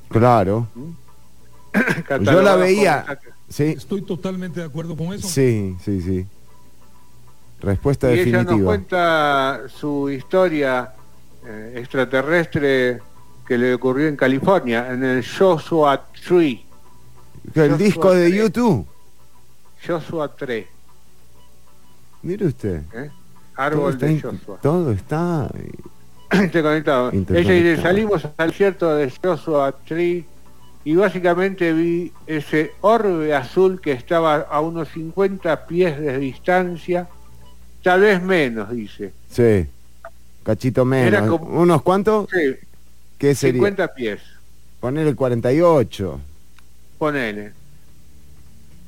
Claro. ¿Mm? Yo la veía. Sí. Estoy totalmente de acuerdo con eso. Sí. Respuesta definitiva. Ella nos cuenta su historia extraterrestre que le ocurrió en California, en el Joshua Tree. El disco de YouTube. Joshua Tree. Mire usted. Árbol de Joshua. Todo está conectado. Ella dice, salimos al cierto de Joshua Tree y básicamente vi ese orbe azul que estaba a unos 50 pies de distancia, tal vez menos, dice. Sí, cachito menos. Era como, ¿unos cuántos? Sí. ¿Qué sería? 50 pies. Poner el 48. Ponele.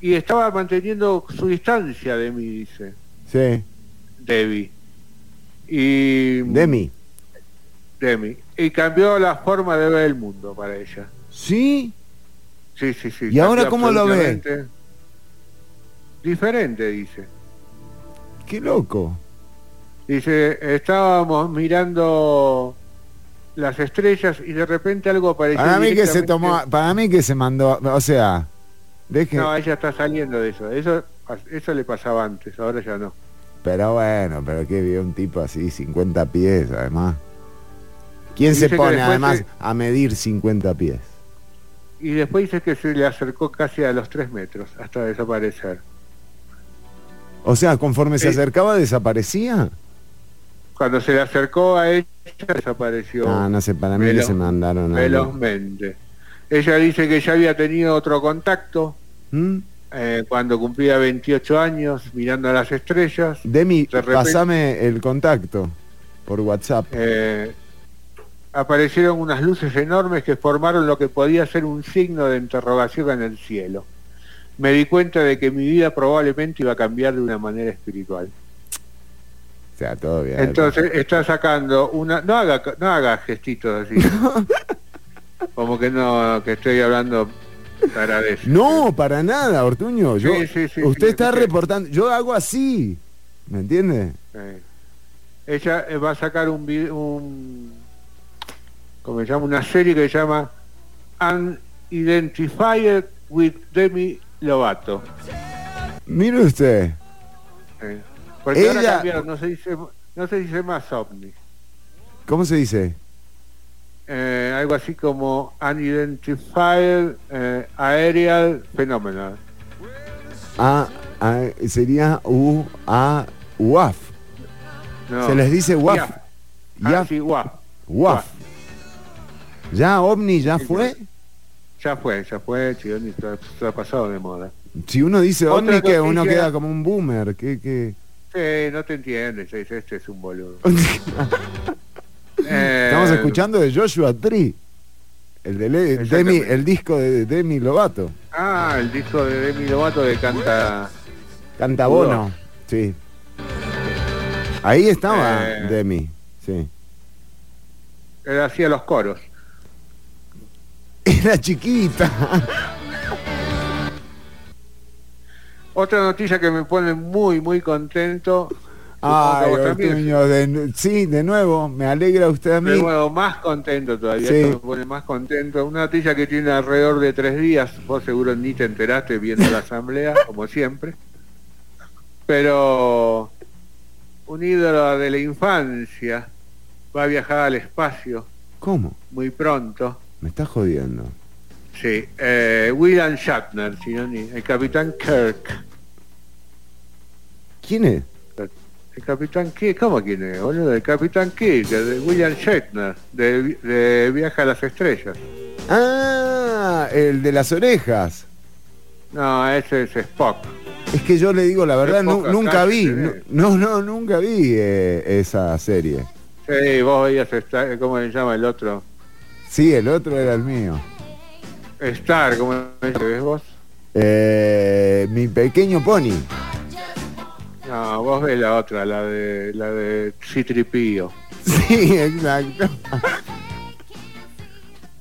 Y estaba manteniendo su distancia de mí, dice. Sí. Demi. Y cambió la forma de ver el mundo para ella. ¿Sí? Sí. ¿Y ahora cómo lo ve? Diferente, dice. Qué loco. Dice, estábamos mirando... las estrellas y de repente algo apareció. Para mí que se tomó, para mí que se mandó, o sea, dejen... No, ella está saliendo de eso le pasaba antes, ahora ya no. Pero bueno, pero que vio un tipo así, 50 pies además. ¿Quién se pone además a medir 50 pies? Y después dice que se le acercó casi a los 3 metros, hasta desaparecer. O sea, conforme se acercaba, ¿desaparecía? Cuando se le acercó a ella, desapareció. Ah, no sé, para mí que se mandaron velozmente. Ella dice que ya había tenido otro contacto cuando cumplía 28 años, mirando a las estrellas. Demi, pasame el contacto por WhatsApp. Aparecieron unas luces enormes que formaron lo que podía ser un signo de interrogación en el cielo. Me di cuenta de que mi vida probablemente iba a cambiar de una manera espiritual. O sea, todo bien. Entonces está sacando una... No haga gestitos así. Como que no, que estoy hablando para eso. No, para nada, Ortuño. Yo, sí, usted está reportando. Yo hago así. ¿Me entiende? Ella va a sacar un ¿cómo se llama? Una serie que se llama Unidentified with Demi Lovato. Mire usted. Porque ella... ahora cambiaron, no se dice más ovni. ¿Cómo se dice? algo así como Unidentified Aerial Phenomenon. Sería UAF. No. Se les dice UAF. UAF. ¿Ya OVNI ya fue? Ya fue, chidón, está pasado de moda. Si uno dice OVNI, noticia, que uno queda como un boomer, que... Sí, no te entiendes, este es un boludo. Estamos escuchando de Joshua Tree, el disco de Demi Lovato. Ah, el disco de Demi Lovato de Cantabono, sí. Ahí estaba Demi, sí. Él hacía los coros. Era chiquita. Otra noticia que me pone muy, muy contento. Ay, niño, sí, de nuevo, me alegra usted a mí. De nuevo, más contento todavía, sí. Esto me pone más contento. Una noticia que tiene alrededor de 3 días, vos seguro ni te enteraste viendo la asamblea, como siempre. Pero un ídolo de la infancia va a viajar al espacio. ¿Cómo? Muy pronto. Me está jodiendo. Sí, William Shatner, el Capitán Kirk. ¿Quién es? El Capitán Kirk, ¿cómo quién es? Boludo, el Capitán Kirk, de William Shatner, de Viaje a las Estrellas. Ah, el de las orejas. No, ese es Spock. Es que yo le digo la verdad, nunca vi esa serie. Sí, vos veías, ¿cómo se llama el otro? Sí, el otro era el mío. Star, ¿cómo lo ves vos? Mi pequeño pony. No, vos ves la otra, la de C-3PO. Sí, exacto.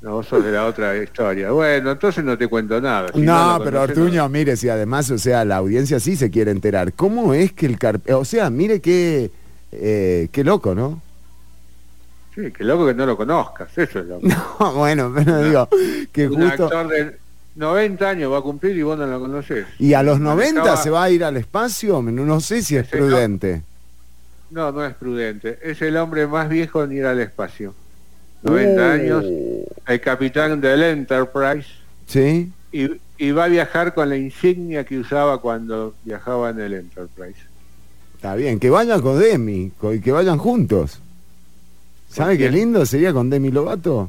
No, vos sos de la otra historia. Bueno, entonces no te cuento nada. Si no, pero Ortuño, no. Mire, si además, la audiencia sí se quiere enterar. ¿Cómo es que mire qué loco, ¿no? Sí, qué loco que no lo conozcas, eso es loco. No, bueno, pero digo, que un justo... actor de 90 años va a cumplir y vos no lo conocés. ¿Y a los 90 se va a ir al espacio? No sé si es prudente. No es prudente. Es el hombre más viejo en ir al espacio. 90 años, el capitán del Enterprise. Sí. Y va a viajar con la insignia que usaba cuando viajaba en el Enterprise. Está bien, que vayan con Demi, que vayan juntos. ¿Sabe qué lindo sería con Demi Lovato?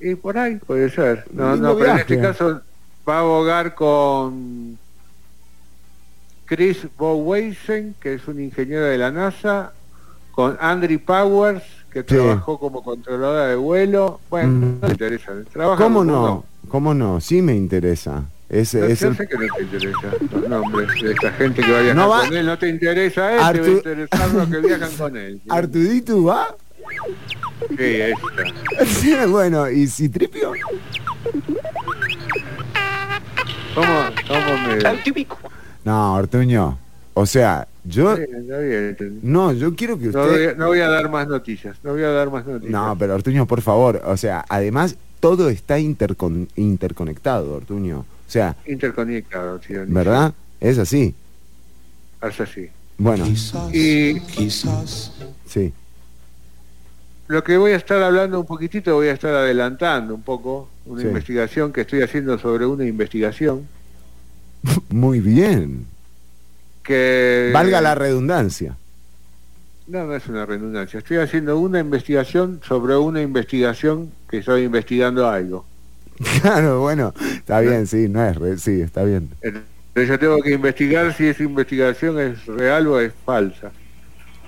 Y por ahí puede ser. No, pero en este caso va a abogar con Chris Boweisen, que es un ingeniero de la NASA, con Andrew Powers, que trabajó como controladora de vuelo. Bueno, no le interesa. ¿Cómo no? ¿Cómo no? Sí me interesa. Yo sé que no te interesa los nombres de esta gente que va a viajar con él. No te interesa él, te va a interesar los que viajan con él. ¿Sí? ¿Artudito va? Sí, esta. Bueno, ¿y C-3PO? ¿Cómo me...? No, Ortuño, yo... Sí, no, yo quiero que usted... No voy a dar más noticias, No, pero Ortuño, por favor, además todo está interconectado, Ortuño. Interconectado, ¿verdad? Es así. Bueno. Quizás. Sí. Lo que voy a estar hablando un poquitito, voy a estar adelantando un poco una investigación que estoy haciendo sobre una investigación. Muy bien. Que... valga la redundancia. No es una redundancia. Estoy haciendo una investigación sobre una investigación que estoy investigando algo. Claro, bueno, está bien, sí, está bien. Entonces yo tengo que investigar si esa investigación es real o es falsa.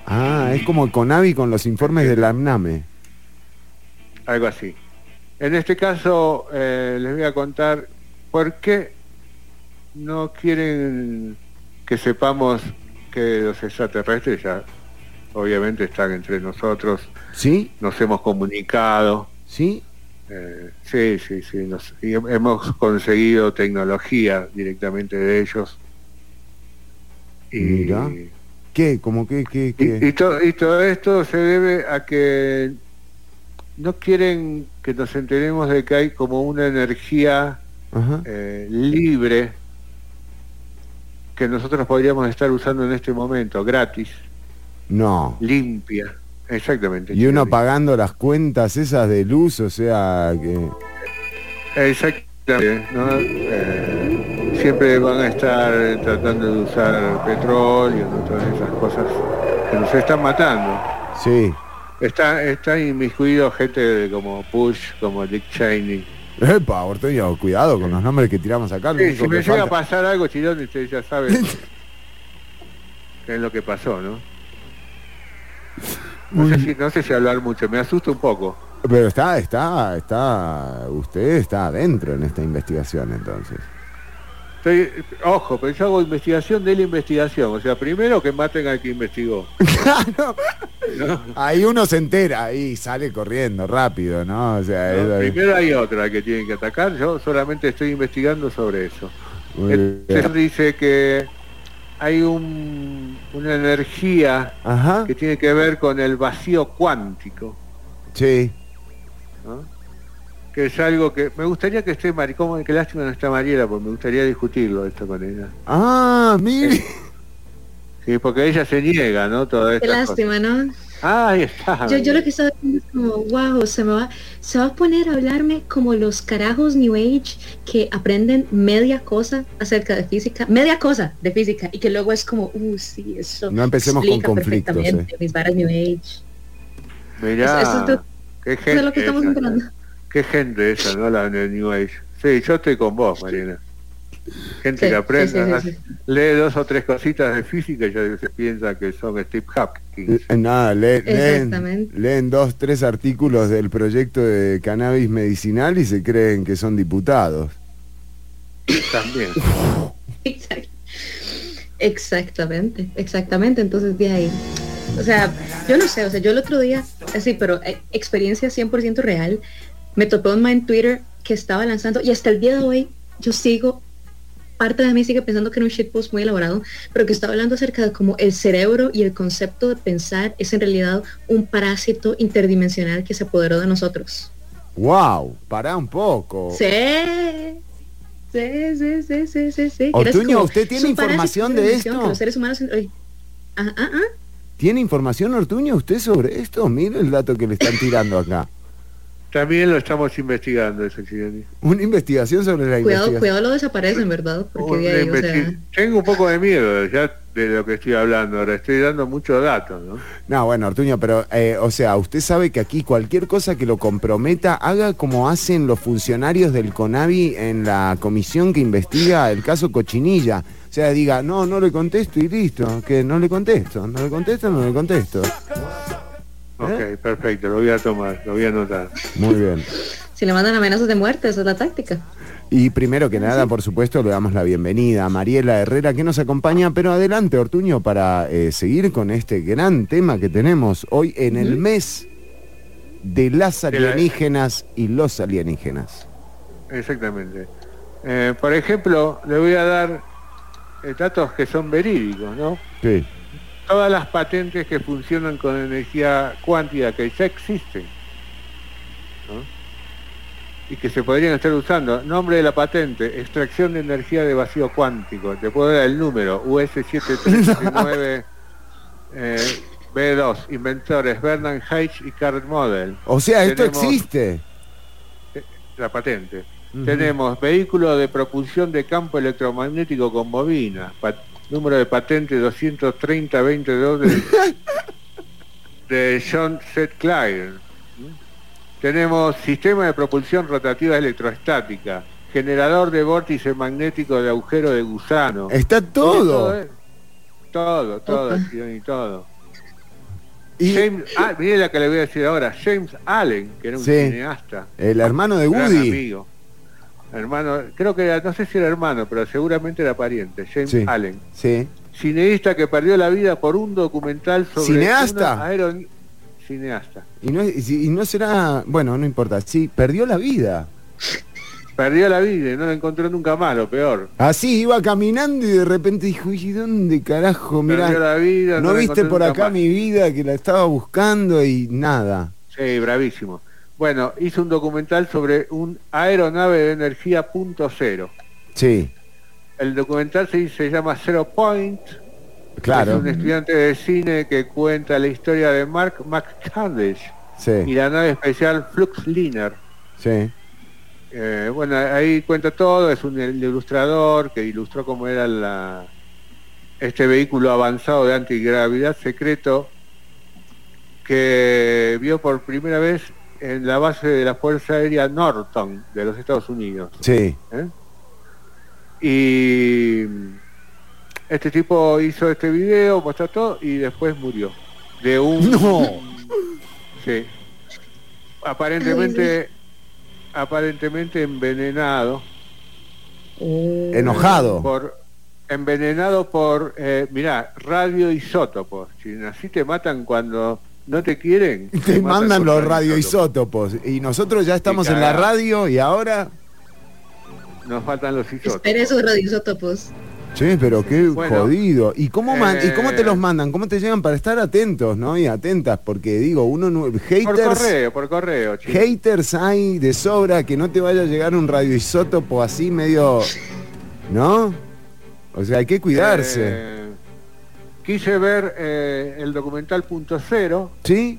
Ah, es como el CONAVI con los informes de la AMNAME. Algo así. En este caso, les voy a contar por qué no quieren que sepamos que los extraterrestres ya obviamente están entre nosotros. ¿Sí? Nos hemos comunicado. ¿Sí? Sí, y hemos conseguido tecnología directamente de ellos. Y mira. ¿Qué? ¿Cómo qué? Y todo esto se debe a que no quieren que nos enteremos de que hay como una energía libre que nosotros podríamos estar usando en este momento, gratis. No. Limpia. Exactamente. Y uno pagando las cuentas esas de luz, o sea que... Exactamente, ¿no? Siempre van a estar tratando de usar petróleo, ¿no? Todas esas cosas que nos están matando. Sí. Está inmiscuido gente como Bush, como Dick Cheney. Epa, Orteño, cuidado con los nombres que tiramos acá. Sí, si me llega a pasar algo, Chirón, usted ya sabe qué es lo que pasó, ¿no? No sé si hablar mucho, me asusta un poco. Pero usted está adentro en esta investigación, entonces. Ojo, pero yo hago investigación de la investigación. O sea, primero que maten al que investigó. Claro. ¿No? Ahí uno se entera y sale corriendo rápido, ¿no? O sea, no, primero hay otra que tienen que atacar. Yo solamente estoy investigando sobre eso. Entonces dice que hay una energía, ajá, que tiene que ver con el vacío cuántico. Sí. ¿No? Que es algo que... Me gustaría que esté Maricón, qué lástima no está Mariela, porque me gustaría discutirlo esto con ella. Ah, mire. Sí, porque ella se niega, ¿no? Toda esta... Qué lástima, cosas, ¿no? Ah, ahí está. Yo lo que estaba diciendo es como, wow, se va a poner a hablarme como los carajos New Age que aprenden media cosa acerca de física, y que luego es como, sí, eso... No empecemos con conflictos, perfectamente, mis varas New Age. Mirá, eso es lo que estamos entrando. Qué gente esa, ¿no? La New Age. Sí, yo estoy con vos, Mariana. Gente que aprende, lee 2 o 3 cositas de física y ya se piensa que son Steve Hopkins. Nada, leen 2, 3 artículos del proyecto de cannabis medicinal y se creen que son diputados. También. Exactamente. Entonces, de ahí... O sea, yo no sé, yo el otro día, así, pero experiencia 100% real... Me topé un man en Twitter que estaba lanzando, y hasta el día de hoy yo sigo, parte de mí sigue pensando que era un shitpost muy elaborado, pero que estaba hablando acerca de cómo el cerebro y el concepto de pensar es en realidad un parásito interdimensional que se apoderó de nosotros. ¡Wow! Pará un poco. Sí. Ortuño, ¿usted tiene información de esto? Que los seres humanos... ¿Tiene información, Ortuño, usted sobre esto? Mire el dato que le están tirando acá. También lo estamos investigando, ese accidente. Una investigación sobre la investigación. Cuidado, lo desaparecen, ¿verdad? Porque de ahí, tengo un poco de miedo ya de lo que estoy hablando ahora. Estoy dando muchos datos, ¿no? No, bueno, Ortuño, pero, o sea, usted sabe que aquí cualquier cosa que lo comprometa, haga como hacen los funcionarios del CONAVI en la comisión que investiga el caso Cochinilla. O sea, diga, no le contesto y listo, que no le contesto. Ok, perfecto, lo voy a tomar, lo voy a anotar. Muy bien. Si le mandan amenazas de muerte, esa es la táctica. Y primero que nada, por supuesto, le damos la bienvenida a Mariela Herrera, que nos acompaña. Pero adelante, Ortuño, para seguir con este gran tema que tenemos hoy en el mes de las alienígenas y los alienígenas. Exactamente. Por ejemplo, le voy a dar datos que son verídicos, ¿no? Sí. Todas las patentes que funcionan con energía cuántica que ya existen, ¿no? Y que se podrían estar usando. Nombre de la patente: extracción de energía de vacío cuántico. Te puedo dar el número: US7339 B2. Inventores: Bernard Heitz y Carl Model. O sea, esto existe, la patente. Tenemos vehículo de propulsión de campo electromagnético con bobina. Número de patente 23022 de John Z. Clyde. Tenemos sistema de propulsión rotativa electrostática, generador de vórtice magnético de agujero de gusano. Está todo. Todo. Mire la que le voy a decir ahora. James Allen, que era un cineasta. El hermano de Woody. Amigo. Hermano, creo que era, no sé si era hermano, pero seguramente era pariente, James Allen. Sí. Cineasta que perdió la vida por un documental sobre... ¿Cineasta? Cineasta. ¿Y no será...? Bueno, no importa. Sí, perdió la vida. Perdió la vida y no la encontró nunca más, lo peor. Así, iba caminando y de repente dijo, ¿y dónde carajo? Mirá, perdió la vida. ¿No viste por acá mi vida que la estaba buscando y nada? Sí, bravísimo. Bueno, hizo un documental sobre un aeronave de energía .0. Sí. El documental se llama Zero Point, Claro. Es un estudiante de cine que cuenta la historia de Mark McCandish, sí, y la nave especial Fluxliner. Sí. Bueno, ahí cuenta todo. Es un ilustrador que ilustró cómo era la, este vehículo avanzado de antigravedad secreto que vio por primera vez en la base de la Fuerza Aérea Norton de los Estados Unidos. Sí. Y este tipo hizo este video, mostró todo y después murió de un... ¡No! Sí. Aparentemente envenenado. Enojado. Envenenado por, mirá, radioisótopos. Si así te matan cuando no te quieren. Te mandan los radioisótopos. Y nosotros ya estamos en la radio y ahora... nos faltan los isótopos. Espera esos radioisótopos. Che, pero qué jodido. ¿Y cómo cómo te los mandan? ¿Cómo te llegan? Para estar atentos, ¿no? Y atentas, porque digo, uno no... haters, por correo. Chico. Haters hay de sobra, que no te vaya a llegar un radioisótopo así medio... ¿no? O sea, hay que cuidarse. Quise ver el documental Punto Cero. ¿Sí?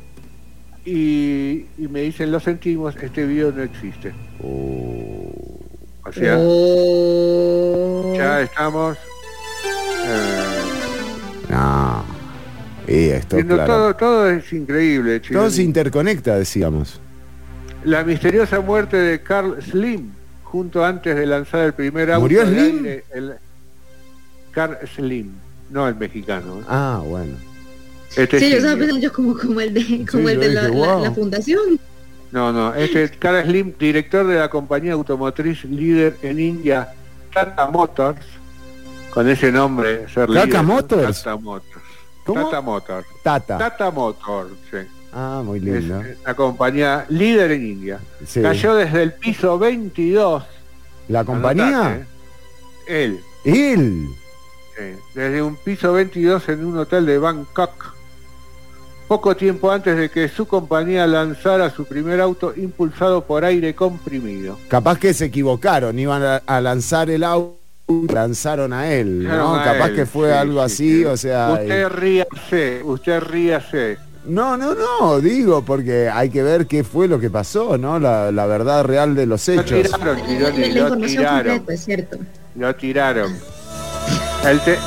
Y me dicen, lo sentimos, este video no existe. O sea, ya estamos no. Y esto, claro, todo es increíble, chicos. Todo se interconecta, decíamos. La misteriosa muerte de Carl Slim junto antes de lanzar el primer auto. ¿Murió Slim? Carl Slim, no el mexicano. Ah, bueno. Sí, yo estaba pensando como el de, como sí, el de dije, la fundación. No, este es Carl Slim, director de la compañía automotriz líder en India, Tata Motors, con ese nombre, ser líder. Tata Motors, sí. Ah, muy lindo. Es la compañía líder en India. Sí. Cayó desde el piso 22. ¿La compañía? Él. Sí, desde un piso 22 en un hotel de Bangkok, poco tiempo antes de que su compañía lanzara su primer auto impulsado por aire comprimido. Capaz que se equivocaron, iban a lanzar el auto, lanzaron a él, ¿no? Capaz que fue algo así. O sea... Usted ríase. No, digo, porque hay que ver qué fue lo que pasó, ¿no? La verdad real de los hechos. Lo tiraron. Es cierto. Lo tiraron.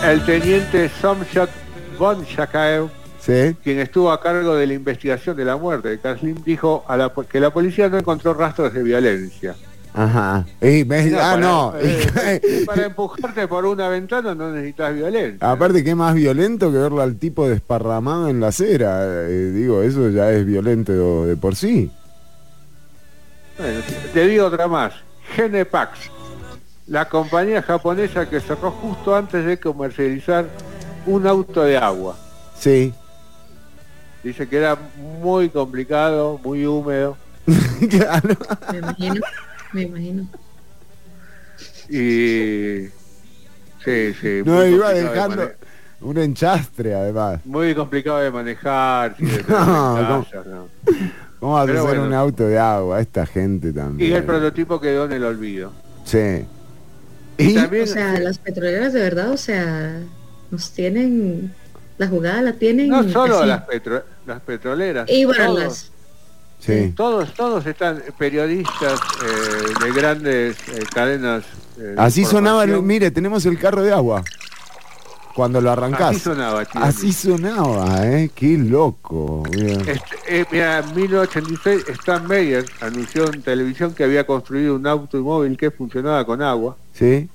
El teniente Somshot Bonshakaev, ¿sí?, quien estuvo a cargo de la investigación de la muerte de Carl Slim, dijo que la policía no encontró rastros de violencia. Ajá. Para empujarte por una ventana no necesitas violencia. Aparte, ¿qué más violento que verlo al tipo desparramado en la acera? Digo, eso ya es violento de por sí. Bueno, te digo otra más. Genepax, la compañía japonesa que cerró justo antes de comercializar un auto de agua. Sí. Dice que era muy complicado, muy húmedo. Claro. Me imagino. Y... Sí. No, iba dejando de un enchastre, además. Muy complicado de manejar. No. ¿Cómo va a hacer un auto de agua? Esta gente también. Y el prototipo quedó en el olvido. Sí. ¿Y? También, o sea, las petroleras de verdad, o sea, nos tienen... la jugada la tienen... No solo las petroleras. Y bueno, todos, sí. Todos están periodistas de grandes cadenas. Así sonaba, mire, tenemos el carro de agua. Cuando lo arrancás. Así sonaba, chile. Así sonaba, qué loco. Mira, en 1986, Stan Meyer anunció en televisión que había construido un automóvil que funcionaba con agua. Sí.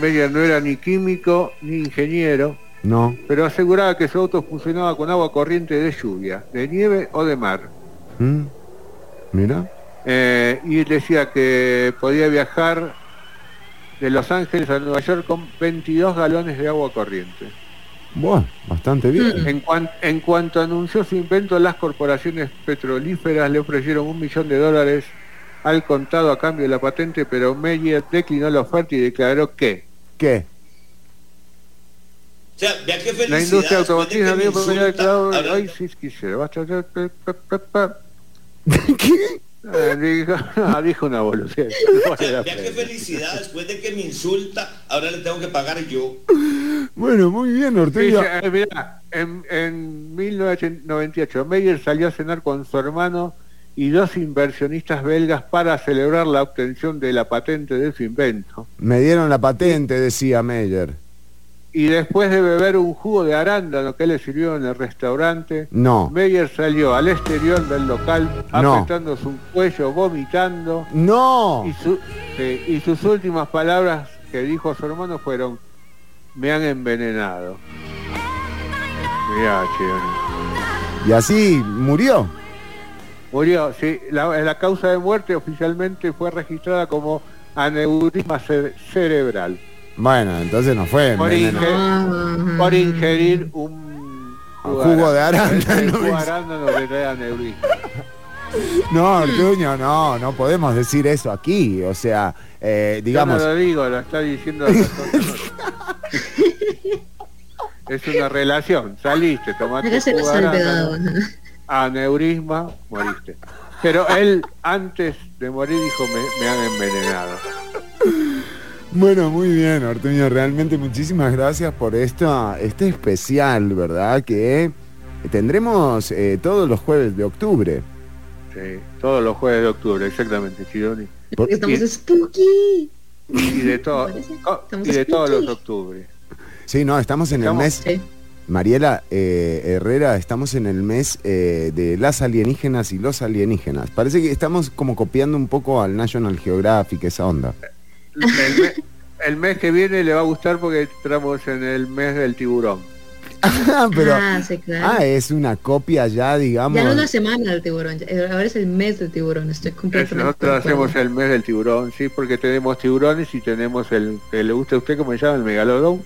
Meyer no era ni químico ni ingeniero. No. Pero aseguraba que su auto funcionaba con agua corriente de lluvia, de nieve o de mar. Mira. Y decía que podía viajar de Los Ángeles a Nueva York con 22 galones de agua corriente. Bueno, bastante bien. En cuanto anunció su invento, las corporaciones petrolíferas le ofrecieron $1 millón al contado a cambio de la patente, pero Meyer declinó la oferta y declaró que... ¿Qué? O sea, vea qué felicidad. La industria automotriz no había declarado hoy si quisiera. Dijo una boludez. Vea qué felicidad. Después de que me insulta, ahora le tengo que pagar yo. Bueno, muy bien, Ortega. Ella, mirá, en 1998 Meyer salió a cenar con su hermano y dos inversionistas belgas para celebrar la obtención de la patente de su invento. Me dieron la patente, decía Meyer. Y después de beber un jugo de arándano que le sirvió en el restaurante, no, Meyer salió al exterior del local apretando su cuello, vomitando. ¡No! Y sus últimas palabras que dijo a su hermano fueron: me han envenenado. Mirá, che. Y así murió. Murió, sí. La causa de muerte oficialmente fue registrada como aneurisma cerebral. Bueno, entonces no fue por ingerir un jugo de arándano. Un jugo de arándano que trae aneurisma. No, Ortuño, no podemos decir eso aquí. O sea, digamos. Yo no lo digo, lo está diciendo la persona. Es una relación. Saliste, tomaste jugo de arándano, aneurisma, moriste. Pero él antes de morir dijo: me han envenenado. Bueno, muy bien, Ortuño, realmente muchísimas gracias por este especial, ¿verdad? Que tendremos todos los jueves de octubre. Sí, todos los jueves de octubre, exactamente, Chironi. Estamos spooky. Y de todo, y de todos los octubres. Sí, no, estamos en el mes... Sí. Mariela Herrera, estamos en el mes de las alienígenas y los alienígenas. Parece que estamos como copiando un poco al National Geographic, esa onda. El mes que viene le va a gustar porque entramos en el mes del tiburón. Pero, sí, claro. Es una copia ya, digamos. Ya no una semana del tiburón, ahora es el mes del tiburón, estoy completamente. Nosotros hacemos el mes del tiburón, sí, porque tenemos tiburones y tenemos el que le gusta a usted, ¿cómo se llama? El megalodón.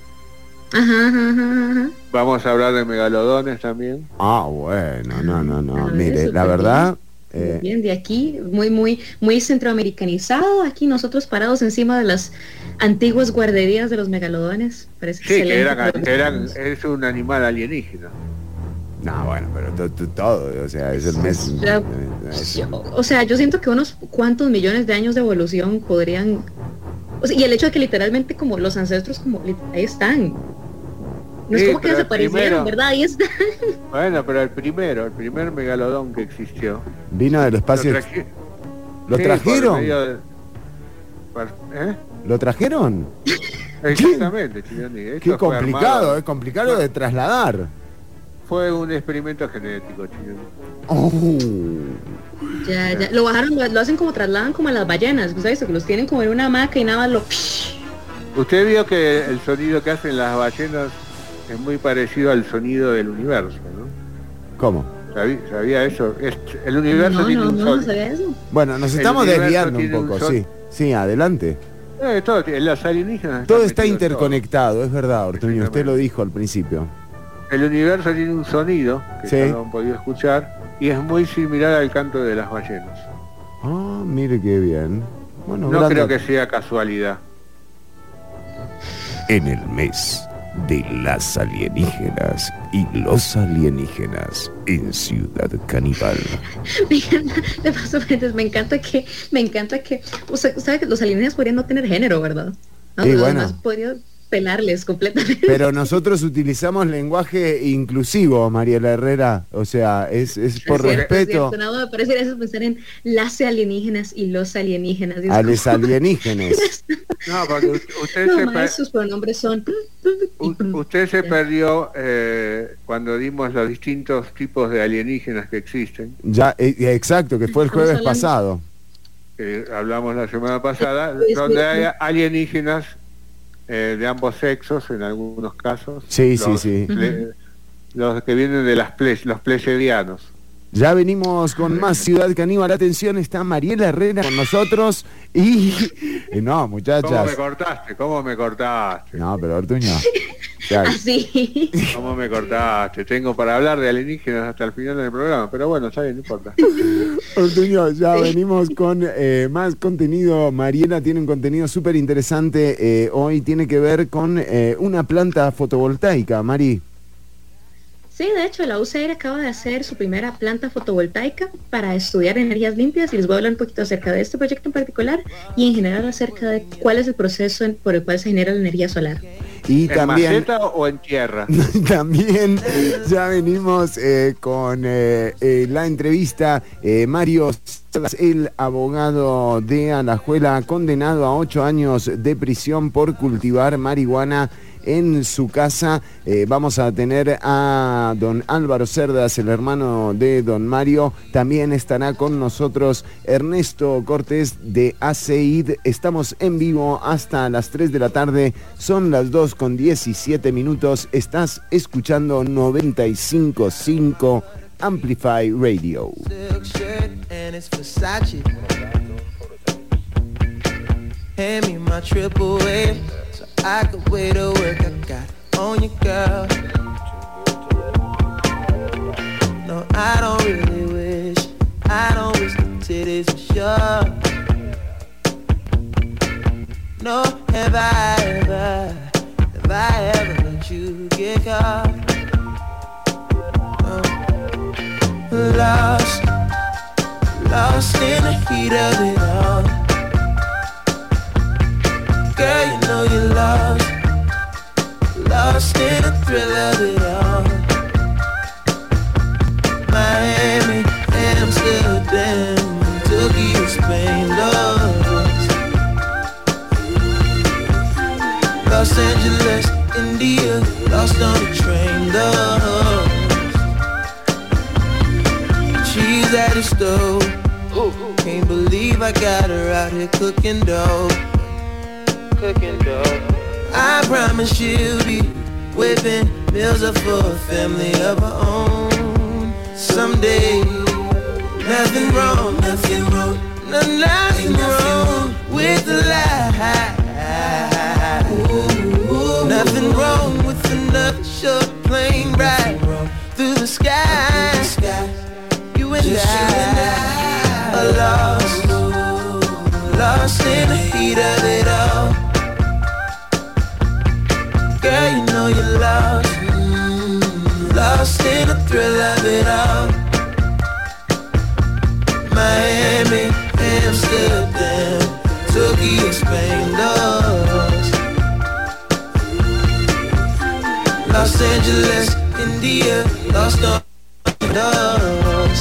Ajá. Vamos a hablar de megalodones también. Ah, bueno, no. Mire, la verdad... Bien, de aquí, muy, muy, muy centroamericanizado, aquí nosotros parados encima de las antiguas guarderías de los megalodones. Parece sí, que es un animal alienígena. No, bueno, pero todo, o sea, es el mes... O sea, yo siento que unos cuantos millones de años de evolución podrían... O sea, y el hecho de que literalmente como los ancestros como ahí están. No es como que desaparecieron, primero, ¿verdad? Ahí están. Bueno, pero el primer megalodón que existió vino del espacio. ¿Lo trajeron? ¿Lo trajeron? Exactamente, Chironi. Qué complicado, es complicado de trasladar. Fue un experimento genético, Chironi. Oh. Ya, lo bajaron, lo hacen como trasladan como a las ballenas, ¿sabes? Que los tienen como en una hamaca y nada más lo... Usted vio que el sonido que hacen las ballenas es muy parecido al sonido del universo, ¿no? ¿Cómo? ¿Sabía eso? El universo tiene un sonido. No, sabía eso. Bueno, nos estamos desviando un poco, sí. Sí, adelante. Todo, las alienígenas... Todo está interconectado, todo. Es verdad, Ortuño, usted lo dijo al principio. El universo tiene un sonido que no han podido escuchar. Y es muy similar al canto de las ballenas. Ah, mire qué bien. Bueno, no creo que sea casualidad. En el mes de las alienígenas y los alienígenas en Ciudad Caníbal. Me encanta que o sea, ¿sabe que los alienígenas podrían no tener género, verdad? No, y bueno. Además podrían pelarles completamente. Pero nosotros utilizamos lenguaje inclusivo, Mariela Herrera, o sea, es por respeto. Es cierto, no, me parece eso pensar en las alienígenas y los alienígenas. A los alienígenas. No, porque usted sus pronombres son... Usted se perdió cuando dimos los distintos tipos de alienígenas que existen. Ya, exacto, que fue el jueves pasado. Hablamos la semana pasada, donde hay alienígenas de ambos sexos en algunos casos. Sí. Los que vienen de los pleyadianos. Ya venimos con más Ciudad Caníbal. Atención, está Mariela Herrera con nosotros. Y no, muchachas. ¿Cómo me cortaste? No, pero Ortuño. Así. ¿Cómo me cortaste? Tengo para hablar de alienígenas hasta el final del programa, pero bueno, está bien, no importa. Ortuño, ya venimos con más contenido. Mariela tiene un contenido súper interesante hoy, tiene que ver con una planta fotovoltaica, Mari. Sí, de hecho, la UCR acaba de hacer su primera planta fotovoltaica para estudiar energías limpias y les voy a hablar un poquito acerca de este proyecto en particular y en general acerca de cuál es el proceso por el cual se genera la energía solar. Y ¿en también, maceta o en tierra? También ya venimos con la entrevista. Mario Cerdas, el abogado de Alajuela, condenado a 8 años de prisión por cultivar marihuana en su casa. Vamos a tener a don Álvaro Cerdas, el hermano de don Mario. También estará con nosotros Ernesto Cortés de ACEID. Estamos en vivo hasta las 3 de la tarde. Son las 2:17. Estás escuchando 95.5 Amplify Radio. Hand me my triple A so I could wait to work. I got on you, girl. No, I don't really wish. I don't wish the titties for sure. No, have I ever let you get caught? Lost in the heat of it all. Girl, you know you're lost in the thrill of it all. Miami, Amsterdam, Tokyo, Spain, Los Angeles, India, lost on the train, love. She's at the stove, can't believe I got her out here cooking dough. I promise she'll be whipping meals up for a family of her own someday. Nothing wrong with a lie. Ooh, nothing wrong with another short plane ride through the sky. You and I are lost in the heat of it all. Girl, you know you're lost in the thrill of it all. Miami, Amsterdam, Tokyo, Spain, Los Angeles, India, lost on us.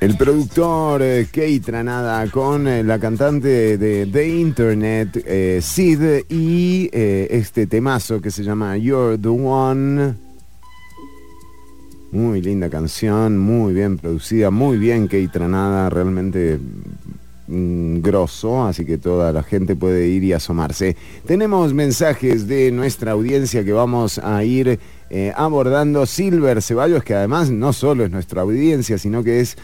El productor Kaytranada con la cantante de The Internet, Sid, y este temazo que se llama You're the One. Muy linda canción, muy bien producida, muy bien Kaytranada, realmente grosso, así que toda la gente puede ir y asomarse. Tenemos mensajes de nuestra audiencia que vamos a ir abordando. Silver Ceballos, que además no solo es nuestra audiencia, sino que es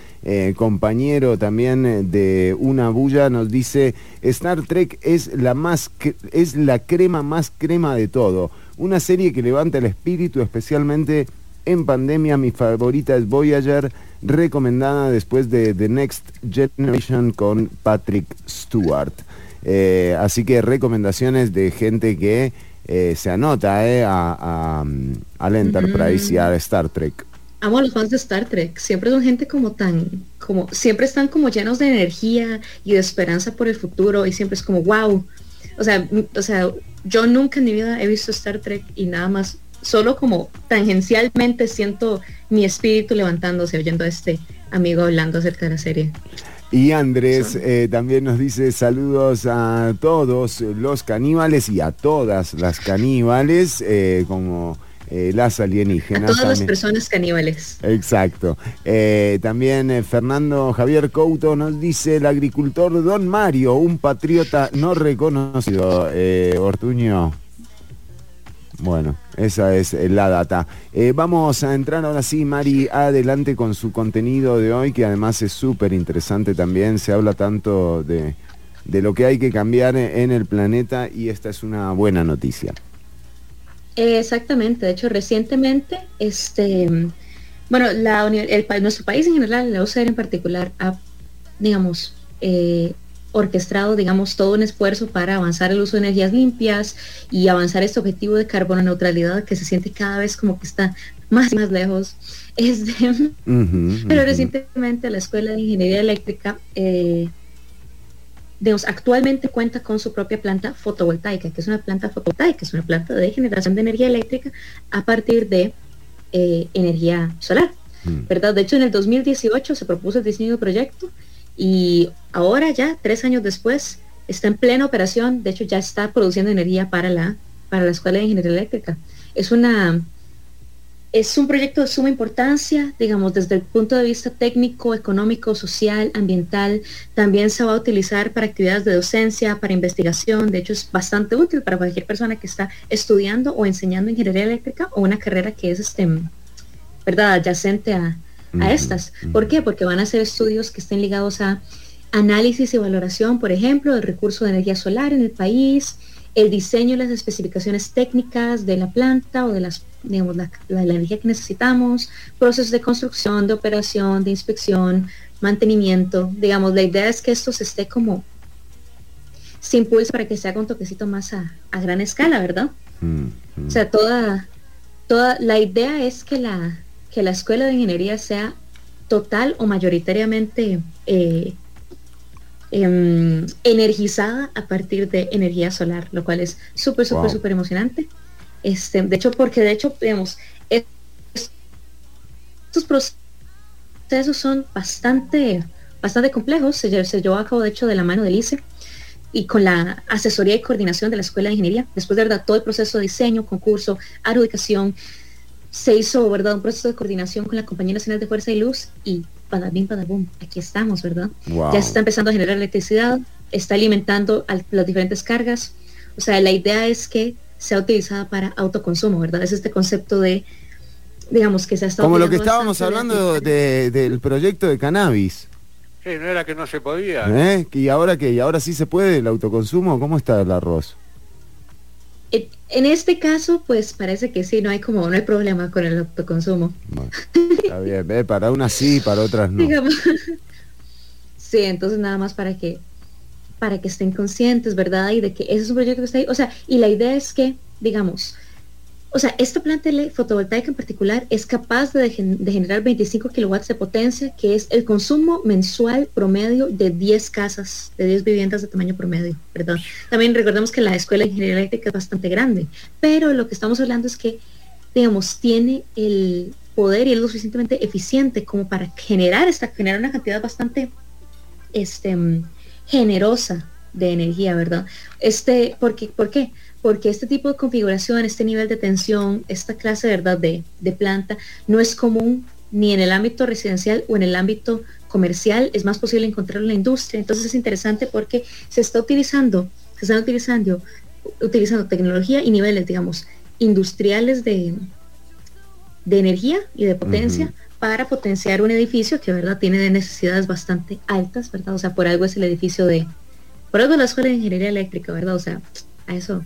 compañero también de Una Bulla, nos dice: Star Trek es la crema más crema de todo. Una serie que levanta el espíritu, especialmente en pandemia. Mi favorita es Voyager, recomendada después de The Next Generation con Patrick Stewart. Así que recomendaciones de gente que se anota al Enterprise y a Star Trek. Amo a los fans de Star Trek, siempre son gente siempre están como llenos de energía y de esperanza por el futuro, y siempre es como wow. O sea, yo nunca en mi vida he visto Star Trek, y nada más, solo como tangencialmente siento mi espíritu levantándose oyendo a este amigo hablando acerca de la serie. Y Andrés también nos dice: saludos a todos los caníbales y a todas las caníbales, como las alienígenas. A todas también. Las personas caníbales. Exacto. También Fernando Javier Couto nos dice: el agricultor Don Mario, un patriota no reconocido. Ortuño. Bueno, esa es la data. Vamos a entrar ahora sí, Mari, adelante con su contenido de hoy, que además es súper interesante también. Se habla tanto de lo que hay que cambiar en el planeta, y esta es una buena noticia. Exactamente. De hecho, recientemente, nuestro país en general, la UCR en particular, ha, orquestado, todo un esfuerzo para avanzar el uso de energías limpias y avanzar este objetivo de carbono neutralidad, que se siente cada vez como que está más y más lejos. Pero recientemente la Escuela de Ingeniería Eléctrica actualmente cuenta con su propia planta fotovoltaica, que es una planta de generación de energía eléctrica a partir de energía solar, ¿verdad? De hecho, en el 2018 se propuso el diseño del proyecto, y ahora ya 3 años después está en plena operación. De hecho, ya está produciendo energía para la Escuela de Ingeniería Eléctrica. Es un proyecto de suma importancia, desde el punto de vista técnico, económico, social, ambiental. También se va a utilizar para actividades de docencia, para investigación. De hecho, es bastante útil para cualquier persona que está estudiando o enseñando ingeniería eléctrica, o una carrera que es ¿verdad?, adyacente a estas. ¿Por qué? Porque van a hacer estudios que estén ligados a análisis y valoración, por ejemplo, del recurso de energía solar en el país, el diseño y las especificaciones técnicas de la planta o de la energía que necesitamos, procesos de construcción, de operación, de inspección, mantenimiento. La idea es que esto se impulse para que se haga un toquecito más a gran escala, ¿verdad? O sea, toda la idea es que la escuela de ingeniería sea total o mayoritariamente energizada a partir de energía solar, lo cual es súper, súper, súper emocionante. De hecho, estos procesos son bastante, bastante complejos. Se llevó a cabo, de hecho, de la mano del ICE y con la asesoría y coordinación de la Escuela de Ingeniería. Después, de verdad, todo el proceso de diseño, concurso, adjudicación, se hizo, ¿verdad?, un proceso de coordinación con la Compañía Nacional de Fuerza y Luz, y padabín, padabum, aquí estamos, ¿verdad? Wow. Ya se está empezando a generar electricidad, está alimentando las diferentes cargas. O sea, la idea es que sea utilizada para autoconsumo, ¿verdad? Es este concepto de, digamos, que se ha estado... Como lo que estábamos hablando del proyecto de cannabis. Sí, no era que no se podía. ¿Eh? ¿Y ahora qué? ¿Y ahora sí se puede el autoconsumo? ¿Cómo está el arroz? En este caso, pues parece que sí, no hay problema con el autoconsumo. Bueno, está bien, para unas sí, para otras no. Digamos, sí, entonces nada más para que estén conscientes, ¿verdad? Y de que ese es un proyecto que está ahí. O sea, y la idea es que, digamos, o sea, esta planta fotovoltaica en particular es capaz de generar 25 kilowatts de potencia, que es el consumo mensual promedio de 10 casas, de 10 viviendas de tamaño promedio, ¿verdad? También recordemos que la Escuela de Ingeniería Eléctrica es bastante grande, pero lo que estamos hablando es que, digamos, tiene el poder y es lo suficientemente eficiente como para generar una cantidad bastante generosa de energía, ¿verdad? ¿Por qué? Porque este tipo de configuración, este nivel de tensión, esta clase, ¿verdad?, de planta, no es común ni en el ámbito residencial o en el ámbito comercial, es más posible encontrarlo en la industria. Entonces es interesante porque se están utilizando tecnología y niveles, digamos, industriales de energía y de potencia, uh-huh, para potenciar un edificio que, ¿verdad?, tiene necesidades bastante altas, ¿verdad? O sea, por algo la Escuela de Ingeniería Eléctrica, ¿verdad? O sea, a eso...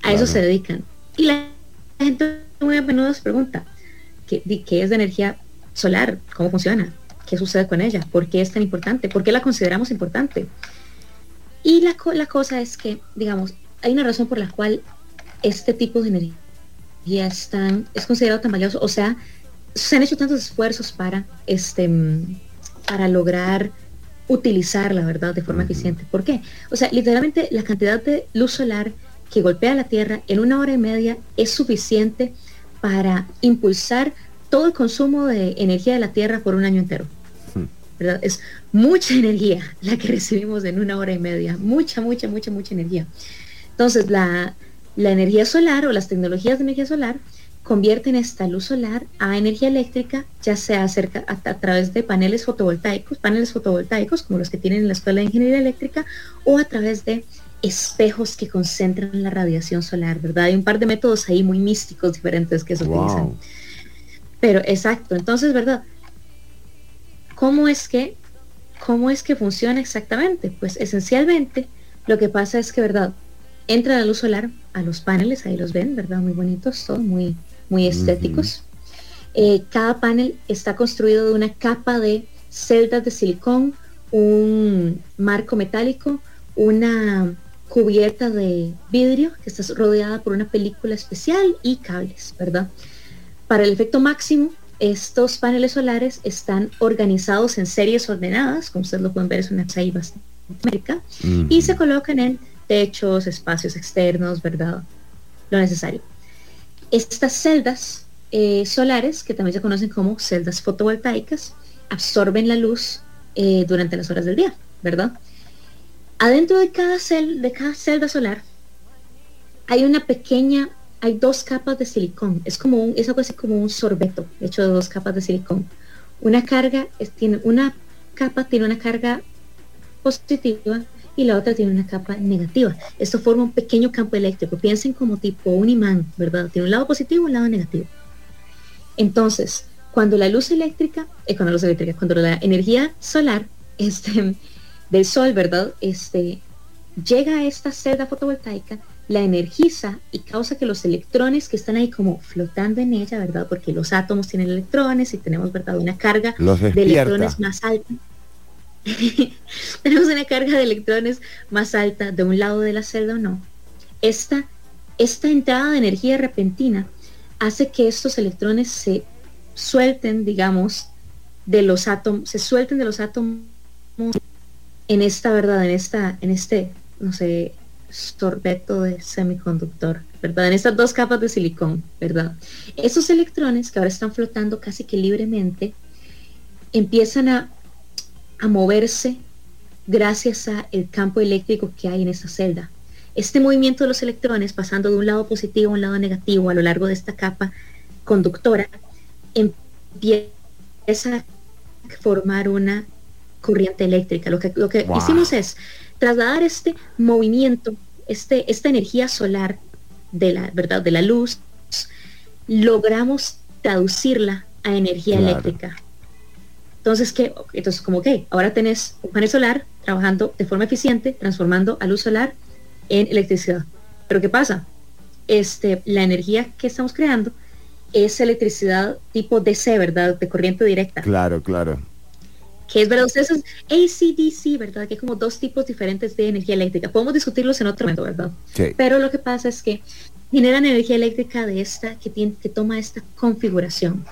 Claro. A eso se dedican. Y la gente muy a menudo se pregunta, ¿qué es de energía solar? ¿Cómo funciona? ¿Qué sucede con ella? ¿Por qué es tan importante? ¿Por qué la consideramos importante? Y la cosa es que, digamos, hay una razón por la cual este tipo de energía es considerado tan valioso. O sea, se han hecho tantos esfuerzos para lograr utilizarla, ¿verdad?, de forma eficiente. ¿Por qué? O sea, literalmente la cantidad de luz solar que golpea la Tierra en 1 hora y media es suficiente para impulsar todo el consumo de energía de la Tierra por un año entero, ¿verdad? Es mucha energía la que recibimos en 1 hora y media, mucha energía. Entonces la energía solar o las tecnologías de energía solar convierten esta luz solar a energía eléctrica, ya sea a través de paneles fotovoltaicos como los que tienen en la Escuela de Ingeniería Eléctrica, o a través de espejos que concentran la radiación solar, ¿verdad? Hay un par de métodos ahí muy místicos diferentes que se utilizan. Pero exacto, entonces, ¿verdad?, ¿Cómo es que funciona exactamente? Pues esencialmente lo que pasa es que, ¿verdad?, entra la luz solar a los paneles, ahí los ven, ¿verdad?, muy bonitos, todos muy, muy estéticos. Cada panel está construido de una capa de celdas de silicón, un marco metálico, una cubierta de vidrio que está rodeada por una película especial y cables, ¿verdad? Para el efecto máximo, estos paneles solares están organizados en series ordenadas, como ustedes lo pueden ver, es una serie bastante numérica, y se colocan en techos, espacios externos, ¿verdad?, lo necesario. Estas celdas solares, que también se conocen como celdas fotovoltaicas, absorben la luz durante las horas del día, ¿verdad? Adentro de cada celda solar hay 2 capas de silicón. Es algo así como un sorbeto hecho de 2 capas de silicón. Una capa tiene una carga positiva y la otra tiene una capa negativa. Esto forma un pequeño campo eléctrico. Piensen como tipo un imán, ¿verdad? Tiene un lado positivo y un lado negativo. Entonces, cuando la energía solar del sol, ¿verdad?, llega a esta celda fotovoltaica, la energiza y causa que los electrones que están ahí como flotando en ella, ¿verdad?, porque los átomos tienen electrones y tenemos, ¿verdad?, una carga de electrones más alta. Tenemos una carga de electrones más alta de un lado de la celda o no. Esta entrada de energía repentina hace que estos electrones se suelten, digamos, de los átomos en este sorbeto de semiconductor, ¿verdad? En estas 2 capas de silicón, ¿verdad? Esos electrones que ahora están flotando casi que libremente empiezan a moverse gracias al campo eléctrico que hay en esta celda. Este movimiento de los electrones pasando de un lado positivo a un lado negativo a lo largo de esta capa conductora empieza a formar una corriente eléctrica. Lo que wow. hicimos es trasladar este movimiento, esta energía solar de la, ¿verdad?, de la luz, logramos traducirla a energía claro. eléctrica. Entonces como que ahora tenés un panel solar trabajando de forma eficiente, transformando a luz solar en electricidad. Pero ¿qué pasa? La energía que estamos creando es electricidad tipo DC, ¿verdad? De corriente directa. Claro, claro. Que es verdad, ustedes es AC/DC, ¿verdad? Que hay como dos tipos diferentes de energía eléctrica. Podemos discutirlos en otro momento, ¿verdad? Sí. Pero lo que pasa es que generan energía eléctrica de esta que toma esta configuración.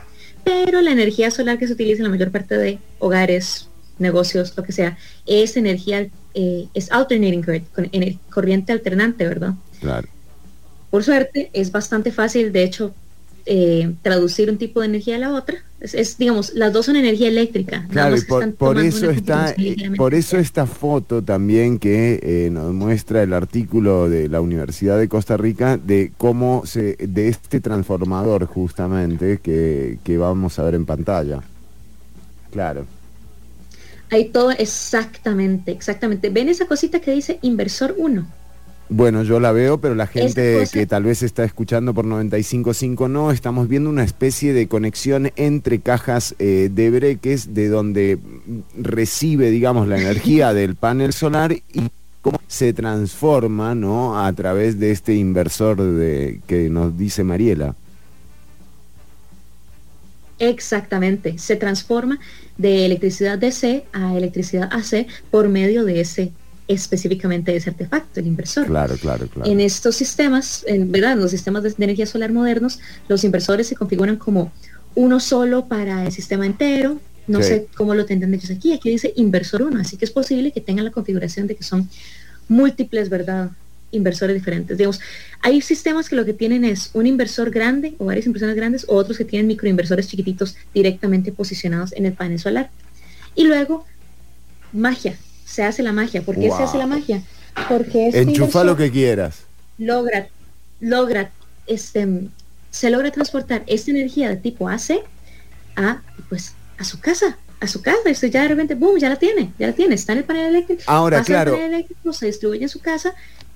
Pero la energía solar que se utiliza en la mayor parte de hogares, negocios, lo que sea, es energía, es alternating current, corriente alternante, ¿verdad? Claro. Por suerte, es bastante fácil, de hecho, traducir un tipo de energía a la otra. Digamos, las dos son energía eléctrica. Claro, y por eso esta foto también que nos muestra el artículo de la Universidad de Costa Rica de cómo de este transformador justamente que vamos a ver en pantalla. Claro. Ahí todo exactamente. ¿Ven esa cosita que dice inversor 1? Bueno, yo la veo, pero la gente que tal vez está escuchando por 95.5 no, estamos viendo una especie de conexión entre cajas de breques de donde recibe, digamos, la energía del panel solar y cómo se transforma, ¿no?, a través de este inversor que nos dice Mariela. Exactamente, se transforma de electricidad DC a electricidad AC por medio de ese específicamente ese artefacto, el inversor. Claro. En estos sistemas, en los sistemas de energía solar modernos, los inversores se configuran como uno solo para el sistema entero. No sé cómo lo tendrán ellos aquí. Aquí dice inversor 1, así que es posible que tengan la configuración de que son múltiples, ¿verdad?, inversores diferentes. Digamos, hay sistemas que lo que tienen es un inversor grande o varias inversiones grandes, o otros que tienen microinversores chiquititos directamente posicionados en el panel solar. Y luego, magia. Se hace la magia. ¿Por qué se hace la magia? Porque enchufa lo que quieras. Se logra transportar esta energía de tipo AC a su casa. A su casa. Esto ya de repente, boom, ya la tiene. Está en el panel eléctrico. Ahora, pasa claro. El panel eléctrico se distribuye en su casa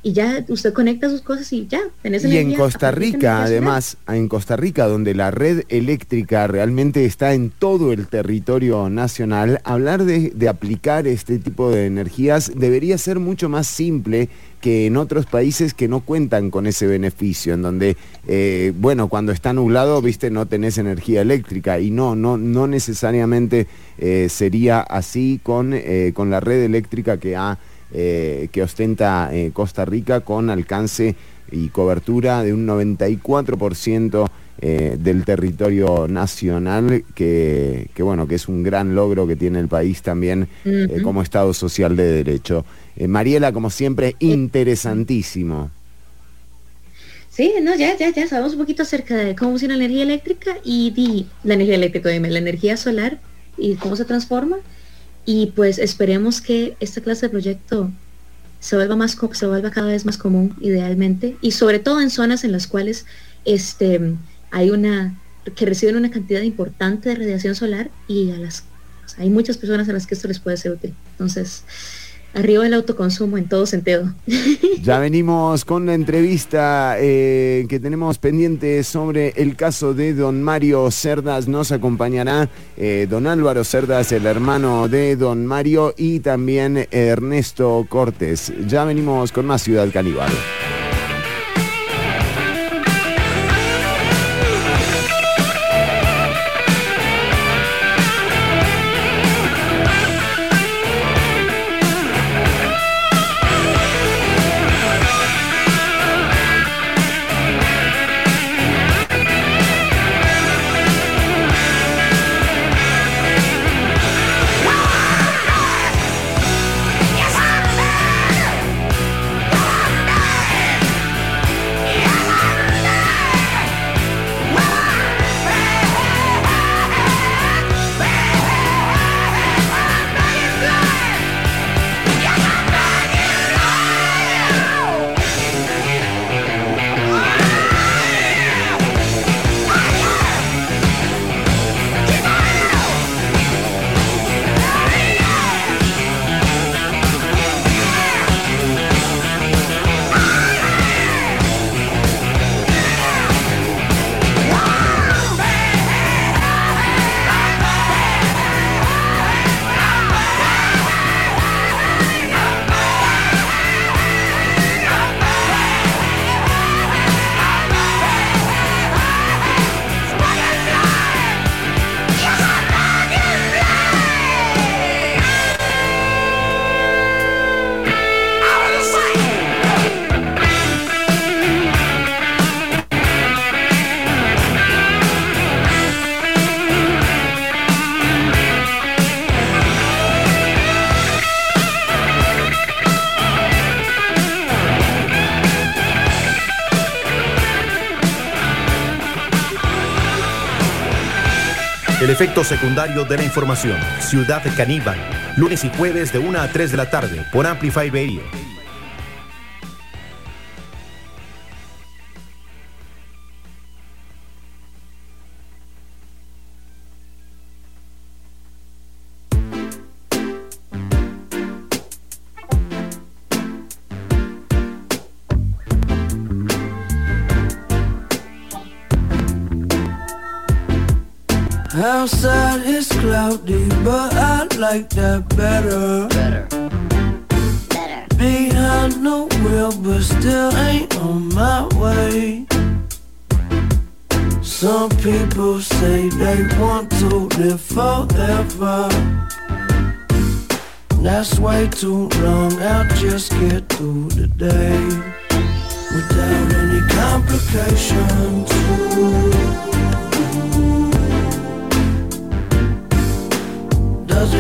y ya usted conecta sus cosas y ya tenés energía. Y en Costa Rica, además, donde la red eléctrica realmente está en todo el territorio nacional, hablar de aplicar este tipo de energías debería ser mucho más simple que en otros países que no cuentan con ese beneficio, en donde, cuando está nublado, no tenés energía eléctrica, y no necesariamente sería así con la red eléctrica que ostenta Costa Rica, con alcance y cobertura de un 94% del territorio nacional, que es un gran logro que tiene el país también como Estado social de derecho. Mariela, como siempre, interesantísimo. Sí, ya sabemos un poquito acerca de cómo funciona la energía eléctrica la energía solar y cómo se transforma. Y pues esperemos que esta clase de proyecto se vuelva cada vez más común, idealmente, y sobre todo en zonas en las cuales hay que reciben una cantidad importante de radiación solar, y hay muchas personas a las que esto les puede ser útil. Entonces, arriba el autoconsumo en todo sentido. Ya venimos con la entrevista que tenemos pendiente sobre el caso de don Mario Cerdas. Nos acompañará don Álvaro Cerdas, el hermano de don Mario, y también Ernesto Cortés. Ya venimos con más Ciudad Caníbal. Efectos secundarios de la información. Ciudad Caníbal. Lunes y jueves de 1 a 3 de la tarde por Amplify Radio. Outside it's cloudy, but I like that better. Better. Behind no wheel, but still ain't on my way. Some people say they want to live forever. That's way too long, I'll just get through the day without any complications. Does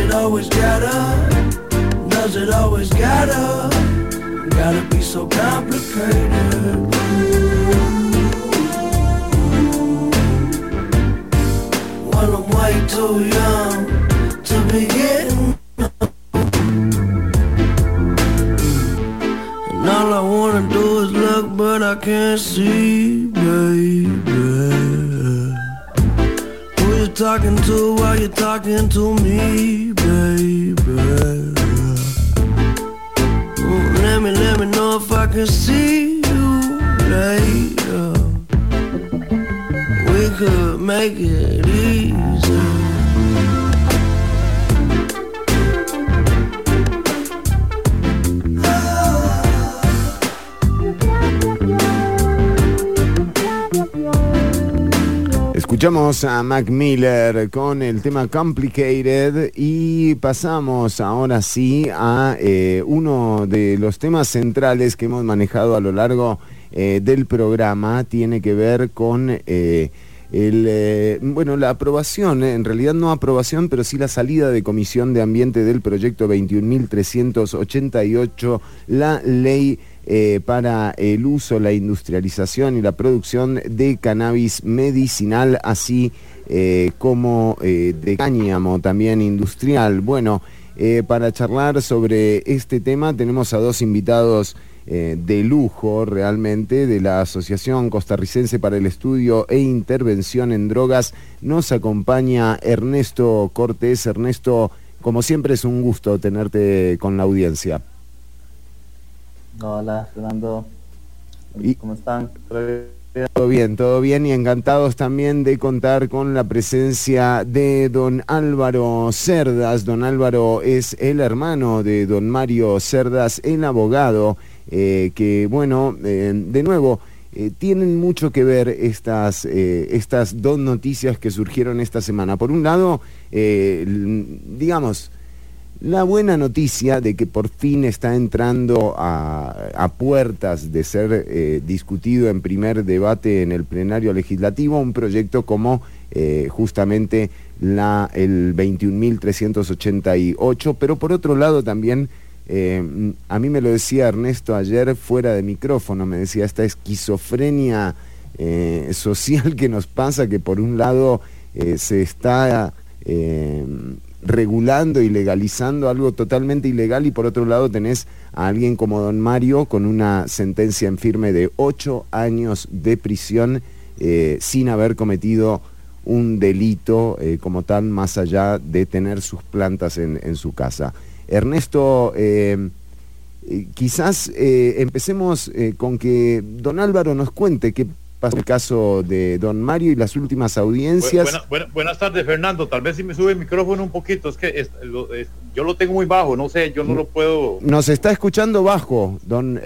it always gotta be so complicated? When I'm way too young to be getting old. And all I wanna do is look, but I can't see, baby. Who you talking to while you talking to me, baby? Let me know if I can see you later. We could make it easy. Escuchamos a Mac Miller con el tema Complicated y pasamos ahora sí a uno de los temas centrales que hemos manejado a lo largo del programa. Tiene que ver con la aprobación, en realidad no aprobación, pero sí la salida de Comisión de Ambiente del proyecto 21.388, la ley para el uso, la industrialización y la producción de cannabis medicinal, así como de cáñamo también industrial. Bueno, para charlar sobre este tema tenemos a dos invitados de lujo realmente. De la Asociación Costarricense para el Estudio e Intervención en Drogas nos acompaña Ernesto Cortés. Ernesto, como siempre es un gusto tenerte con la audiencia. Hola, Fernando. ¿Cómo están? Todo bien y encantados también de contar con la presencia de don Álvaro Cerdas. Don Álvaro es el hermano de don Mario Cerdas, el abogado, que bueno, de nuevo, tienen mucho que ver estas dos noticias que surgieron esta semana. Por un lado, digamos, la buena noticia de que por fin está entrando a puertas de ser discutido en primer debate en el plenario legislativo un proyecto como justamente el 21.388, pero por otro lado también, a mí me lo decía Ernesto ayer fuera de micrófono, me decía esta esquizofrenia social que nos pasa, que por un lado se está regulando y legalizando algo totalmente ilegal, y por otro lado tenés a alguien como don Mario con una sentencia en firme de 8 años de prisión sin haber cometido un delito como tal, más allá de tener sus plantas en su casa. Ernesto, quizás empecemos con que don Álvaro nos cuente qué el caso de don Mario y las últimas audiencias. Buenas tardes, Fernando. Tal vez si me sube el micrófono un poquito, es que yo lo tengo muy bajo, no sé, yo no lo puedo. Nos está escuchando bajo, don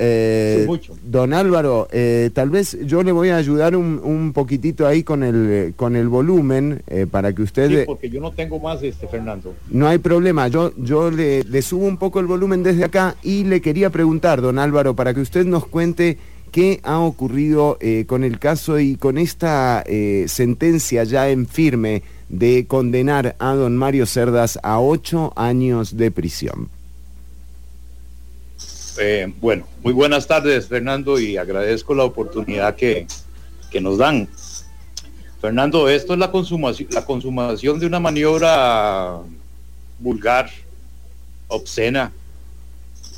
Álvaro. Tal vez yo le voy a ayudar un poquitito ahí con el volumen para que usted. Sí, porque yo no tengo más, Fernando. No hay problema. Yo le subo un poco el volumen desde acá y le quería preguntar, don Álvaro, para que usted nos cuente qué ha ocurrido con el caso y con esta sentencia ya en firme de condenar a don Mario Cerdas a 8 años de prisión. Muy buenas tardes, Fernando, y agradezco la oportunidad que nos dan. Fernando, esto es la consumación de una maniobra vulgar, obscena,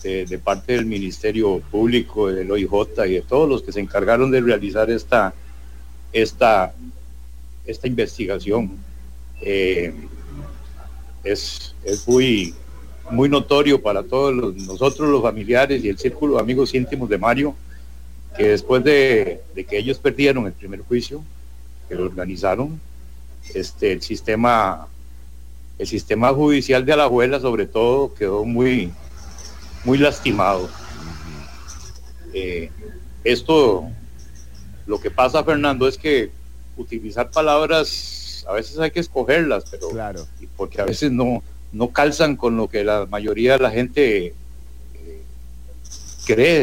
de parte del Ministerio Público, del OIJ y de todos los que se encargaron de realizar esta investigación. Es muy, muy notorio para todos nosotros, los familiares y el círculo de amigos íntimos de Mario, que después de que ellos perdieron el primer juicio, que lo organizaron, el sistema judicial de Alajuela, sobre todo, quedó muy, muy lastimado. Esto, lo que pasa, Fernando, es que utilizar palabras, a veces hay que escogerlas, pero claro, porque a veces no calzan con lo que la mayoría de la gente cree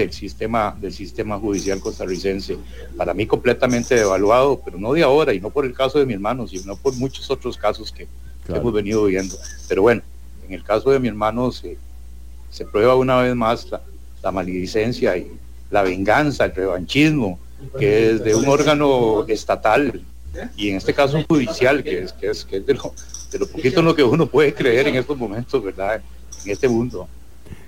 del sistema judicial costarricense. Para mí completamente devaluado, pero no de ahora, y no por el caso de mi hermano, sino por muchos otros casos que hemos venido viendo. Pero bueno, en el caso de mi hermano se prueba una vez más la maledicencia y la venganza, el revanchismo, que es de un órgano estatal, y en este caso judicial, que es de lo poquito en lo que uno puede creer en estos momentos, ¿verdad?, en este mundo,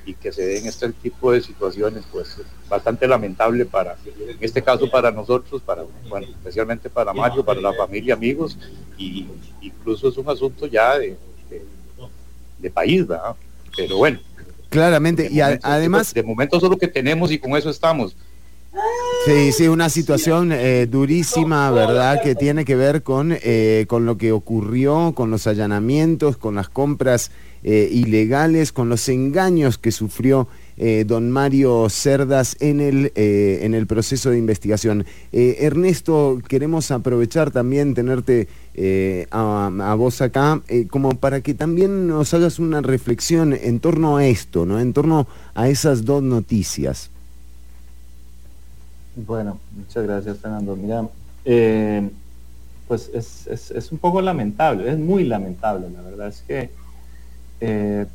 y que se den este tipo de situaciones, pues bastante lamentable para, en este caso, para nosotros, bueno, especialmente para Mario, para la familia, amigos, y incluso es un asunto ya de país, ¿verdad? Pero bueno, claramente, y además... De momento eso es lo que tenemos y con eso estamos. Sí, una situación durísima, ¿verdad?, que tiene que ver con lo que ocurrió, con los allanamientos, con las compras ilegales, con los engaños que sufrió don Mario Cerdas en el proceso de investigación. Ernesto, queremos aprovechar también tenerte a vos acá, como para que también nos hagas una reflexión en torno a esto, ¿no?, en torno a esas dos noticias. Bueno, muchas gracias, Fernando. Mira, pues es un poco lamentable, es muy lamentable. La verdad es que,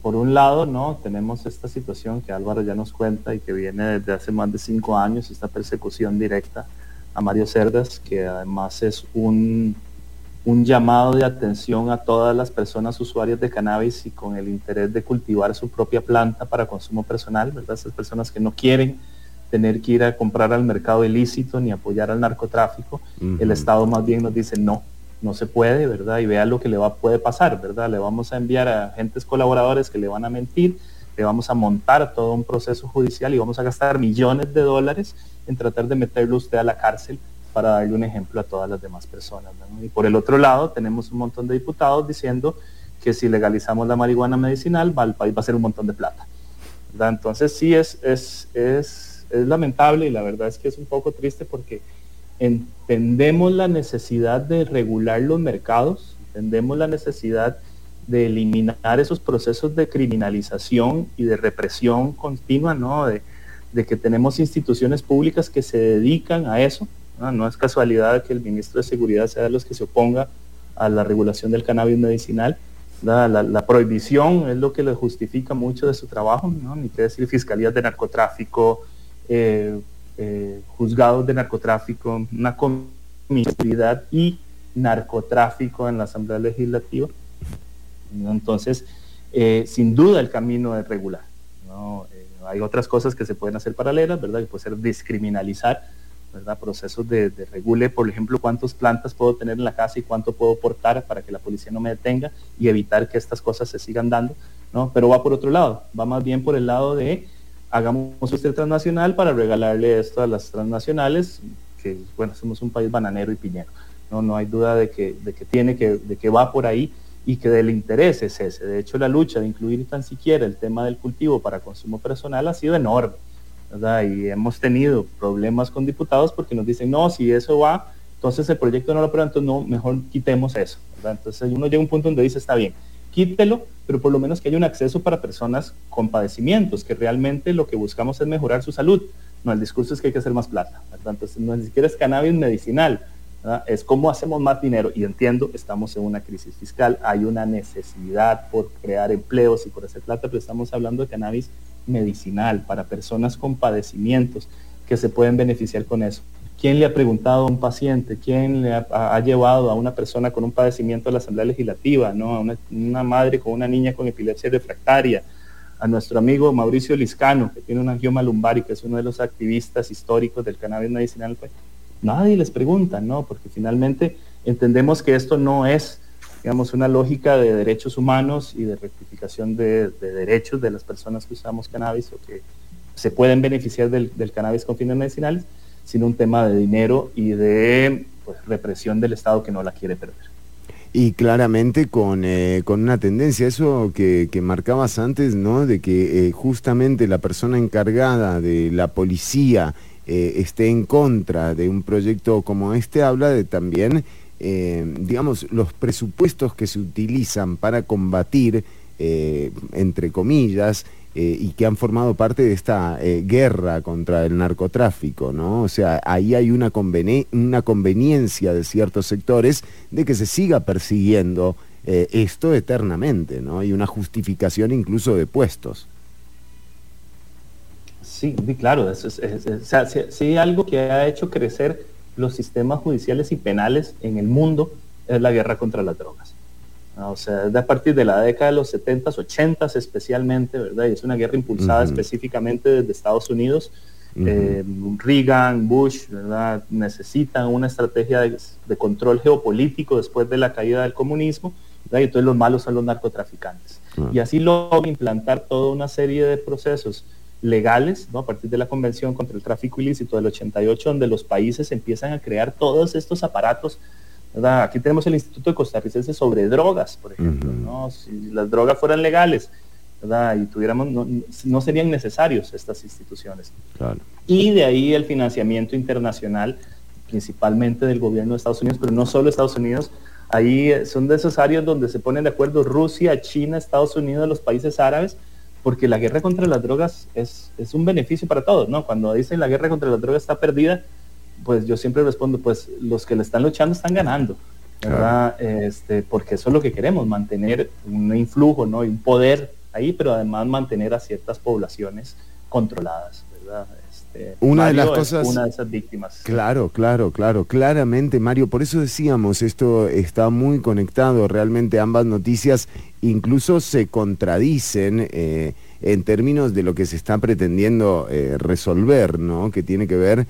por un lado, ¿no?, tenemos esta situación que Álvaro ya nos cuenta y que viene desde hace más de 5 años, esta persecución directa a Mario Cerdas, que además es un llamado de atención a todas las personas usuarias de cannabis y con el interés de cultivar su propia planta para consumo personal, ¿verdad? Esas personas que no quieren tener que ir a comprar al mercado ilícito ni apoyar al narcotráfico. Uh-huh. El Estado más bien nos dice no se puede, ¿verdad? Y vea lo que puede pasar, ¿verdad? Le vamos a enviar a agentes colaboradores que le van a mentir, le vamos a montar todo un proceso judicial y vamos a gastar millones de dólares en tratar de meterlo usted a la cárcel, para darle un ejemplo a todas las demás personas, ¿no? Y por el otro lado tenemos un montón de diputados diciendo que si legalizamos la marihuana medicinal, al país va a ser un montón de plata, ¿verdad? Entonces sí es lamentable, y la verdad es que es un poco triste, porque entendemos la necesidad de regular los mercados, entendemos la necesidad de eliminar esos procesos de criminalización y de represión continua, ¿no?, de que tenemos instituciones públicas que se dedican a eso, ¿no? No es casualidad que el ministro de Seguridad sea de los que se oponga a la regulación del cannabis medicinal. La prohibición es lo que le justifica mucho de su trabajo, ¿no? Ni qué decir fiscalías de narcotráfico, juzgados de narcotráfico, una comisión y narcotráfico en la Asamblea Legislativa. Entonces, sin duda el camino es regular, ¿no? Hay otras cosas que se pueden hacer paralelas, ¿verdad?, que puede ser descriminalizar, ¿verdad?, procesos de regule, por ejemplo, cuántas plantas puedo tener en la casa y cuánto puedo portar para que la policía no me detenga y evitar que estas cosas se sigan dando, ¿no? Pero va por otro lado, va más bien por el lado de hagamos usted transnacional para regalarle esto a las transnacionales, que bueno, somos un país bananero y piñero, no hay duda de que va por ahí, y que del interés es ese. De hecho, la lucha de incluir tan siquiera el tema del cultivo para consumo personal ha sido enorme, ¿verdad? Y hemos tenido problemas con diputados porque nos dicen, no, si eso va, entonces el proyecto no lo aprueba, entonces no, mejor quitemos eso, ¿verdad? Entonces uno llega a un punto donde dice, está bien, quítelo, pero por lo menos que haya un acceso para personas con padecimientos, que realmente lo que buscamos es mejorar su salud. No, el discurso es que hay que hacer más plata, ¿verdad? Entonces no ni siquiera es cannabis medicinal, ¿verdad?, es cómo hacemos más dinero. Y entiendo, estamos en una crisis fiscal, hay una necesidad por crear empleos y por hacer plata, pero estamos hablando de cannabis medicinal para personas con padecimientos, que se pueden beneficiar con eso. ¿Quién le ha preguntado a un paciente? ¿Quién le ha llevado a una persona con un padecimiento a la Asamblea Legislativa? ¿No? A una madre con una niña con epilepsia refractaria, a nuestro amigo Mauricio Liscano, que tiene un angioma lumbar y que es uno de los activistas históricos del cannabis medicinal. Pues nadie les pregunta, ¿no? Porque finalmente entendemos que esto no es, digamos, una lógica de derechos humanos y de rectificación de derechos de las personas que usamos cannabis o que se pueden beneficiar del cannabis con fines medicinales, sino un tema de dinero y de represión del Estado que no la quiere perder. Y claramente con una tendencia, eso que marcabas antes, ¿no? De que justamente la persona encargada de la policía esté en contra de un proyecto como este, habla de también, digamos, los presupuestos que se utilizan para combatir, entre comillas, y que han formado parte de esta guerra contra el narcotráfico, ¿no? O sea, ahí hay una conveniencia de ciertos sectores de que se siga persiguiendo esto eternamente, ¿no? Y una justificación incluso de puestos. Sí, claro, eso sí, algo que ha hecho crecer los sistemas judiciales y penales en el mundo es la guerra contra las drogas. O sea, a partir de la década de los 70s, 80s especialmente, ¿verdad? Y es una guerra impulsada específicamente desde Estados Unidos. Reagan, Bush, ¿verdad? Necesitan una estrategia de control geopolítico después de la caída del comunismo, ¿verdad? Y entonces los malos son los narcotraficantes. Y así logran implantar toda una serie de procesos legales, ¿no? A partir de la Convención contra el Tráfico Ilícito del 88, donde los países empiezan a crear todos estos aparatos, ¿verdad? Aquí tenemos el Instituto Costarricense sobre Drogas, por ejemplo, ¿no? Si las drogas fueran legales, ¿verdad? Y tuviéramos, no serían necesarios estas instituciones. Claro. Y de ahí el financiamiento internacional, principalmente del gobierno de Estados Unidos, pero no solo Estados Unidos. Ahí son de esos áreas donde se ponen de acuerdo Rusia, China, Estados Unidos, los países árabes, porque la guerra contra las drogas es un beneficio para todos, ¿no? Cuando dicen la guerra contra las drogas está perdida, pues yo siempre respondo, pues los que le están luchando están ganando, ¿verdad? Claro. Porque eso es lo que queremos, mantener un influjo, ¿no? Y un poder ahí, pero además mantener a ciertas poblaciones controladas, ¿verdad? Una Mario de las cosas, una de esas víctimas. Claro, claramente, Mario, por eso decíamos, esto está muy conectado, realmente ambas noticias incluso se contradicen en términos de lo que se está pretendiendo resolver, ¿no? Que tiene que ver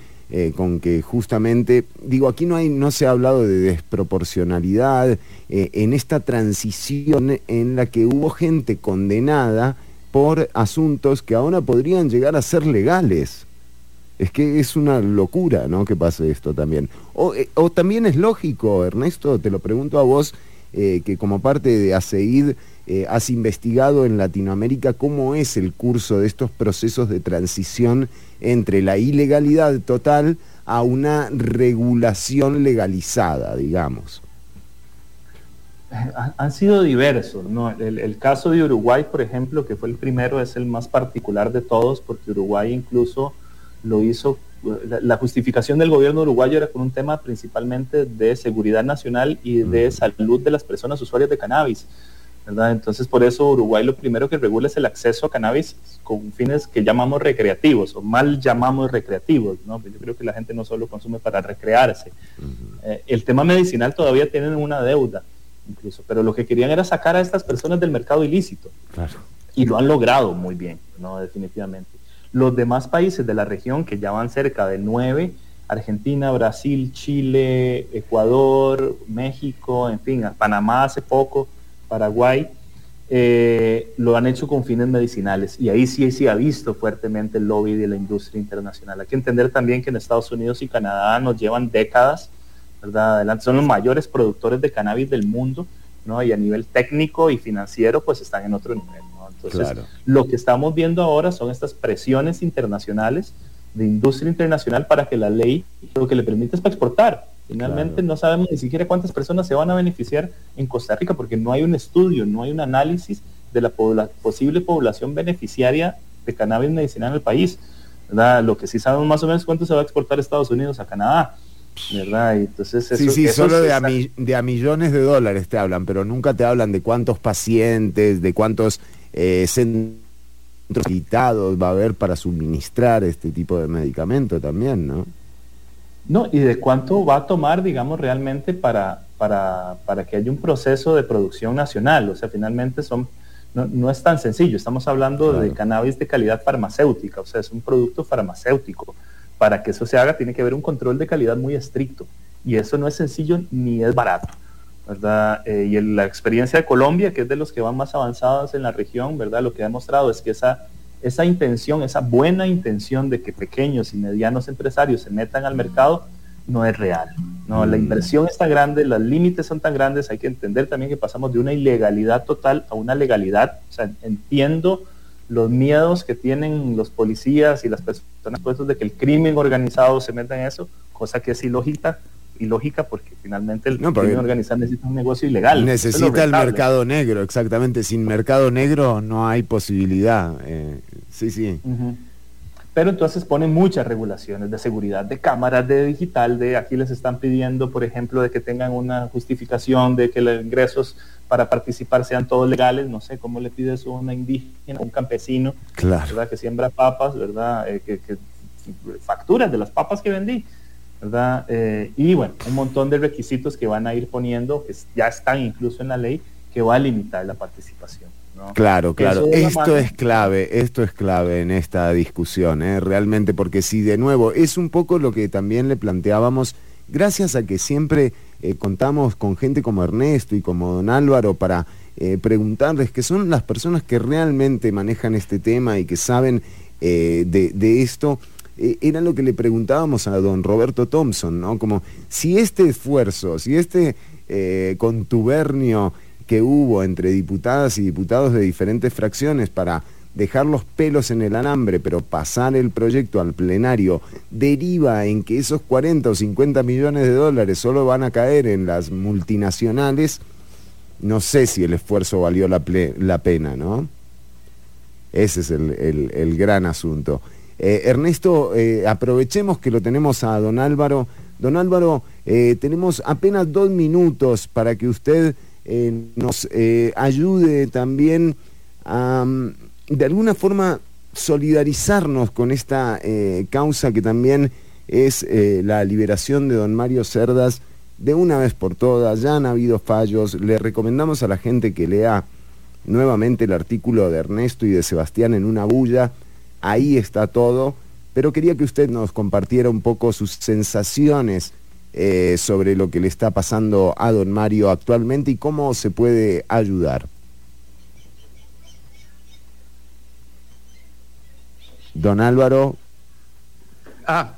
con que justamente, digo, aquí no se ha hablado de desproporcionalidad en esta transición en la que hubo gente condenada por asuntos que ahora podrían llegar a ser legales. Es que es una locura, ¿no?, que pase esto también. O también es lógico, Ernesto, te lo pregunto a vos, que como parte de ACEID has investigado en Latinoamérica cómo es el curso de estos procesos de transición entre la ilegalidad total a una regulación legalizada, digamos. Han sido diversos, ¿no? El caso de Uruguay, por ejemplo, que fue el primero, es el más particular de todos, porque Uruguay incluso lo hizo, la justificación del gobierno uruguayo era con un tema principalmente de seguridad nacional y de salud de las personas usuarias de cannabis, ¿verdad? Entonces por eso Uruguay lo primero que regula es el acceso a cannabis con fines que llamamos recreativos, o mal llamamos recreativos, ¿no? Yo creo que la gente no solo consume para recrearse. El tema medicinal todavía tienen una deuda, incluso, pero lo que querían era sacar a estas personas del mercado ilícito. Claro. Y lo han logrado muy bien, ¿no? Definitivamente. Los demás países de la región, que ya van cerca de 9, Argentina, Brasil, Chile, Ecuador, México, en fin, Panamá hace poco, Paraguay, lo han hecho con fines medicinales. Y ahí sí ha visto fuertemente el lobby de la industria internacional. Hay que entender también que en Estados Unidos y Canadá nos llevan décadas, ¿verdad? Adelante, son los mayores productores de cannabis del mundo, ¿no? Y a nivel técnico y financiero, pues están en otro nivel. Entonces, claro, lo que estamos viendo ahora son estas presiones internacionales de industria internacional para que la ley lo que le permite es para exportar. Finalmente, claro, no sabemos ni siquiera cuántas personas se van a beneficiar en Costa Rica porque no hay un estudio, no hay un análisis de la posible población beneficiaria de cannabis medicinal en el país, ¿verdad? Lo que sí sabemos más o menos cuánto se va a exportar a Estados Unidos, a Canadá, ¿verdad? Entonces eso, sí, eso solo de a millones de dólares te hablan, pero nunca te hablan de cuántos pacientes, de cuántos habilitados va a haber para suministrar este tipo de medicamento también, ¿no? No, y de cuánto va a tomar, digamos, realmente para que haya un proceso de producción nacional. O sea, finalmente no es tan sencillo. Estamos hablando de cannabis de calidad farmacéutica, o sea, es un producto farmacéutico. Para que eso se haga tiene que haber un control de calidad muy estricto, y eso no es sencillo ni es barato, ¿verdad? Y la experiencia de Colombia, que es de los que van más avanzados en la región, ¿verdad?, lo que ha demostrado es que esa intención, esa buena intención de que pequeños y medianos empresarios se metan al mercado, no es real. No, la inversión es tan grande, los límites son tan grandes. Hay que entender también que pasamos de una ilegalidad total a una legalidad. O sea, entiendo los miedos que tienen los policías y las personas puestas de que el crimen organizado se meta en eso, cosa que es ilógica, porque finalmente el crimen organizado necesita un negocio ilegal. Necesita el mercado negro, exactamente. Sin mercado negro no hay posibilidad. Sí. Uh-huh. Pero entonces ponen muchas regulaciones de seguridad, de cámaras, de digital, de aquí les están pidiendo, por ejemplo, de que tengan una justificación de que los ingresos para participar sean todos legales. No sé, ¿cómo le pide eso a una indígena, a un campesino, claro, ¿verdad?, que siembra papas, ¿verdad?, que facturas de las papas que vendí, ¿verdad? Y bueno, un montón de requisitos que van a ir poniendo, que ya están incluso en la ley, que va a limitar la participación, ¿no? Claro. Esto es clave en esta discusión, realmente, porque si de nuevo es un poco lo que también le planteábamos, gracias a que siempre contamos con gente como Ernesto y como don Álvaro para preguntarles, que son las personas que realmente manejan este tema y que saben de esto. Era lo que le preguntábamos a don Roberto Thompson, ¿no? Como si este esfuerzo, si este contubernio que hubo entre diputadas y diputados de diferentes fracciones para dejar los pelos en el alambre, pero pasar el proyecto al plenario, deriva en que esos 40 o 50 millones de dólares solo van a caer en las multinacionales, no sé si el esfuerzo valió la pena, ¿no? Ese es el gran asunto. Ernesto, aprovechemos que lo tenemos a don Álvaro. Don Álvaro, tenemos apenas 2 minutos para que usted nos ayude también a, de alguna forma, solidarizarnos con esta causa que también es la liberación de don Mario Cerdas de una vez por todas. Ya han habido fallos. Le recomendamos a la gente que lea nuevamente el artículo de Ernesto y de Sebastián en Una Bulla. Ahí está todo, pero quería que usted nos compartiera un poco sus sensaciones sobre lo que le está pasando a don Mario actualmente y cómo se puede ayudar. Don Álvaro.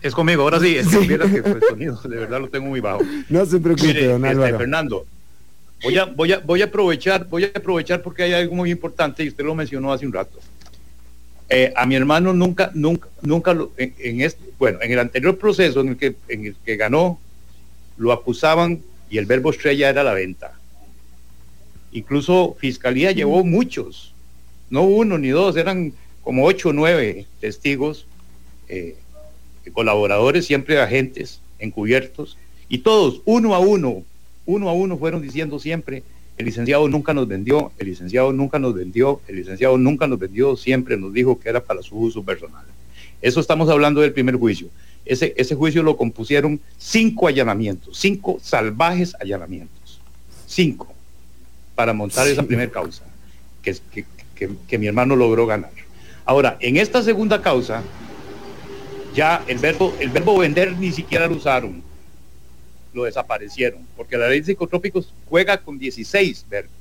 Es conmigo, ahora sí. Sí. Que el sonido, de verdad lo tengo muy bajo. No se preocupe, mire, don Álvaro. Fernando, voy a aprovechar porque hay algo muy importante y usted lo mencionó hace un rato. A mi hermano nunca lo, en el anterior proceso en el que ganó, lo acusaban y el verbo estrella era la venta. Incluso Fiscalía llevó muchos, no uno ni dos, eran como 8 o 9 testigos, colaboradores, siempre agentes encubiertos, y todos uno a uno fueron diciendo siempre: el licenciado nunca nos vendió, siempre nos dijo que era para su uso personal. Eso estamos hablando del primer juicio. Ese juicio lo compusieron 5 salvajes allanamientos. 5, para montar esa primera causa, que mi hermano logró ganar. Ahora, en esta segunda causa, ya el verbo vender ni siquiera lo usaron. Lo desaparecieron, porque la ley de psicotrópicos juega con 16 verbos: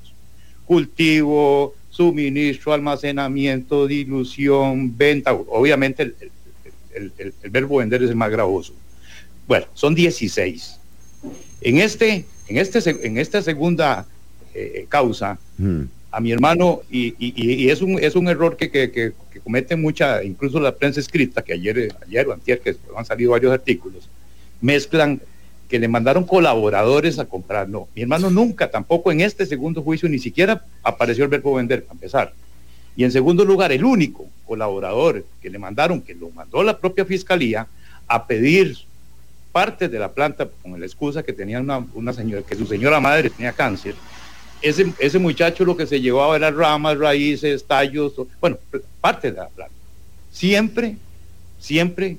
cultivo, suministro, almacenamiento, dilución, venta. Obviamente el verbo vender es el más gravoso. Bueno, son 16. En esta segunda causa, a mi hermano, y es un error que comete mucha, incluso la prensa escrita, que ayer o antier, que han salido varios artículos, mezclan que le mandaron colaboradores a comprar. No, mi hermano nunca, tampoco en este segundo juicio, ni siquiera apareció el verbo vender, para empezar. Y en segundo lugar, el único colaborador que le mandaron, que lo mandó la propia Fiscalía a pedir parte de la planta, con la excusa que tenía una señora, que su señora madre tenía cáncer, ese muchacho lo que se llevaba eran ramas, raíces, tallos, bueno, parte de la planta. Siempre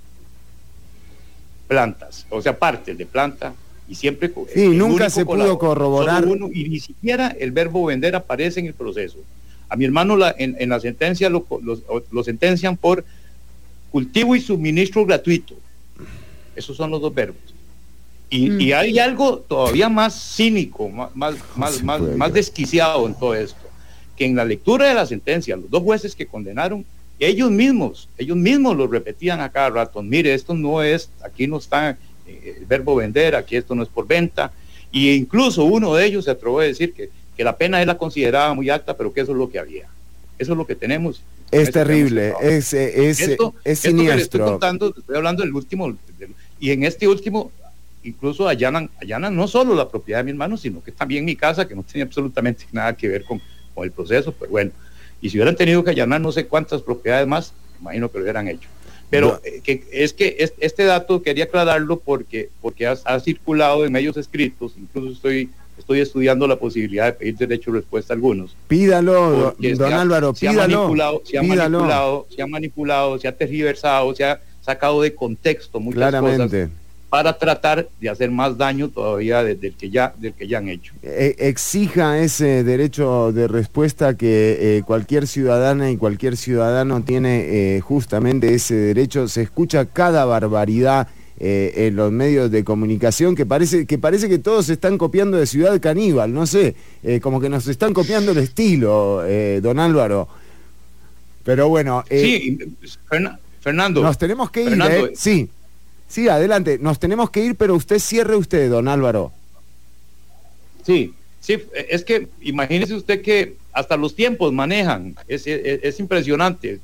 plantas, o sea, partes de planta, y siempre... Sí, nunca se pudo corroborar. Y ni siquiera el verbo vender aparece en el proceso. A mi hermano en la sentencia lo sentencian por cultivo y suministro gratuito. Esos son los dos verbos. Y hay algo todavía más cínico, más desquiciado en todo esto, que en la lectura de la sentencia, los dos jueces que condenaron, ellos mismos lo repetían a cada rato. Mire, esto no es, aquí no está el verbo vender, aquí esto no es por venta. Y incluso uno de ellos se atrevió a decir que la pena él la consideraba muy alta, pero que eso es lo que había. Eso es lo que tenemos. Es terrible, es siniestro. Esto que le estoy contando, estoy hablando del último, y en este último... Incluso allanan no solo la propiedad de mi hermano, sino que también mi casa, que no tenía absolutamente nada que ver con el proceso, pero bueno. Y si hubieran tenido que allanar no sé cuántas propiedades más, imagino que lo hubieran hecho. Pero no. Este dato quería aclararlo porque ha circulado en medios escritos, incluso estoy estudiando la posibilidad de pedir derecho de respuesta a algunos. Pídalo, don Álvaro, pídalo. Se ha manipulado, se ha tergiversado, se ha sacado de contexto muchas cosas. Claramente. Para tratar de hacer más daño todavía del que ya han hecho. Exija ese derecho de respuesta que cualquier ciudadana y cualquier ciudadano tiene justamente ese derecho. Se escucha cada barbaridad en los medios de comunicación que parece que todos se están copiando de Ciudad Caníbal, no sé, como que nos están copiando el estilo, don Álvaro. Pero bueno... sí, Fernando... Nos tenemos que ir, Fernando, sí. Sí, adelante, nos tenemos que ir, pero usted cierre, don Álvaro. Sí, es que imagínese usted que hasta los tiempos manejan, es impresionante.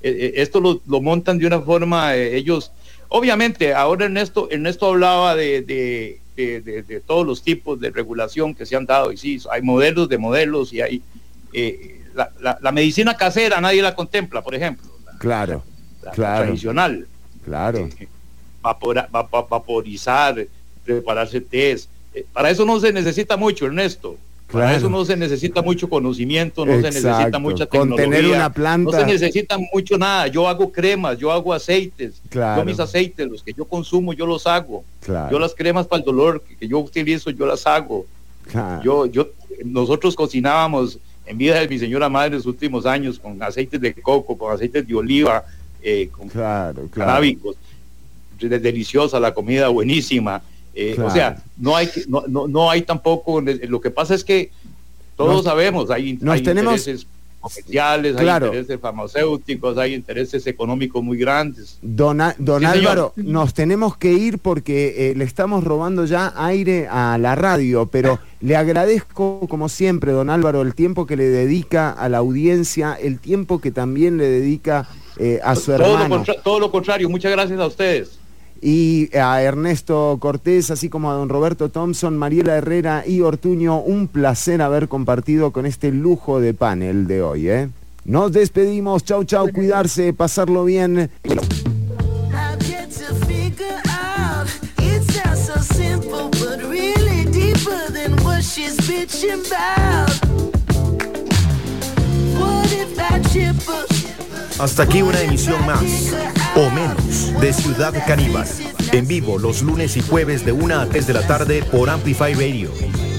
Esto lo montan de una forma, ellos, obviamente, ahora Ernesto hablaba de todos los tipos de regulación que se han dado, y sí, hay modelos y hay la medicina casera, nadie la contempla, por ejemplo. Claro, la tradicional. Claro. Vaporizar, prepararse test. Para eso no se necesita mucho, Ernesto. Claro. Para eso no se necesita mucho conocimiento, no Exacto. se necesita mucha tecnología. Contener una planta. No se necesita mucho nada. Yo hago cremas, yo hago aceites. Claro. Yo mis aceites, los que yo consumo, yo los hago. Claro. Yo las cremas para el dolor que yo utilizo, yo las hago. Claro. Nosotros cocinábamos en vida de mi señora madre en los últimos años con aceites de coco, con aceites de oliva, con canábicos. Deliciosa, la comida buenísima, claro. O sea, no hay tampoco, lo que pasa es que todos sabemos, hay intereses comerciales, claro. Hay intereses farmacéuticos, hay intereses económicos muy grandes. Don Álvaro, señor. Nos tenemos que ir porque le estamos robando ya aire a la radio, pero le agradezco como siempre, don Álvaro, el tiempo que le dedica a la audiencia, el tiempo que también le dedica a su hermano. Todo lo contrario, muchas gracias a ustedes. Y a Ernesto Cortés, así como a don Roberto Thompson, Mariela Herrera y Ortuño, un placer haber compartido con este lujo de panel de hoy. Nos despedimos, chau, cuidarse, pasarlo bien. Hasta aquí una emisión más, o menos, de Ciudad Caníbal. En vivo los lunes y jueves de 1 a 3 de la tarde por Amplify Radio.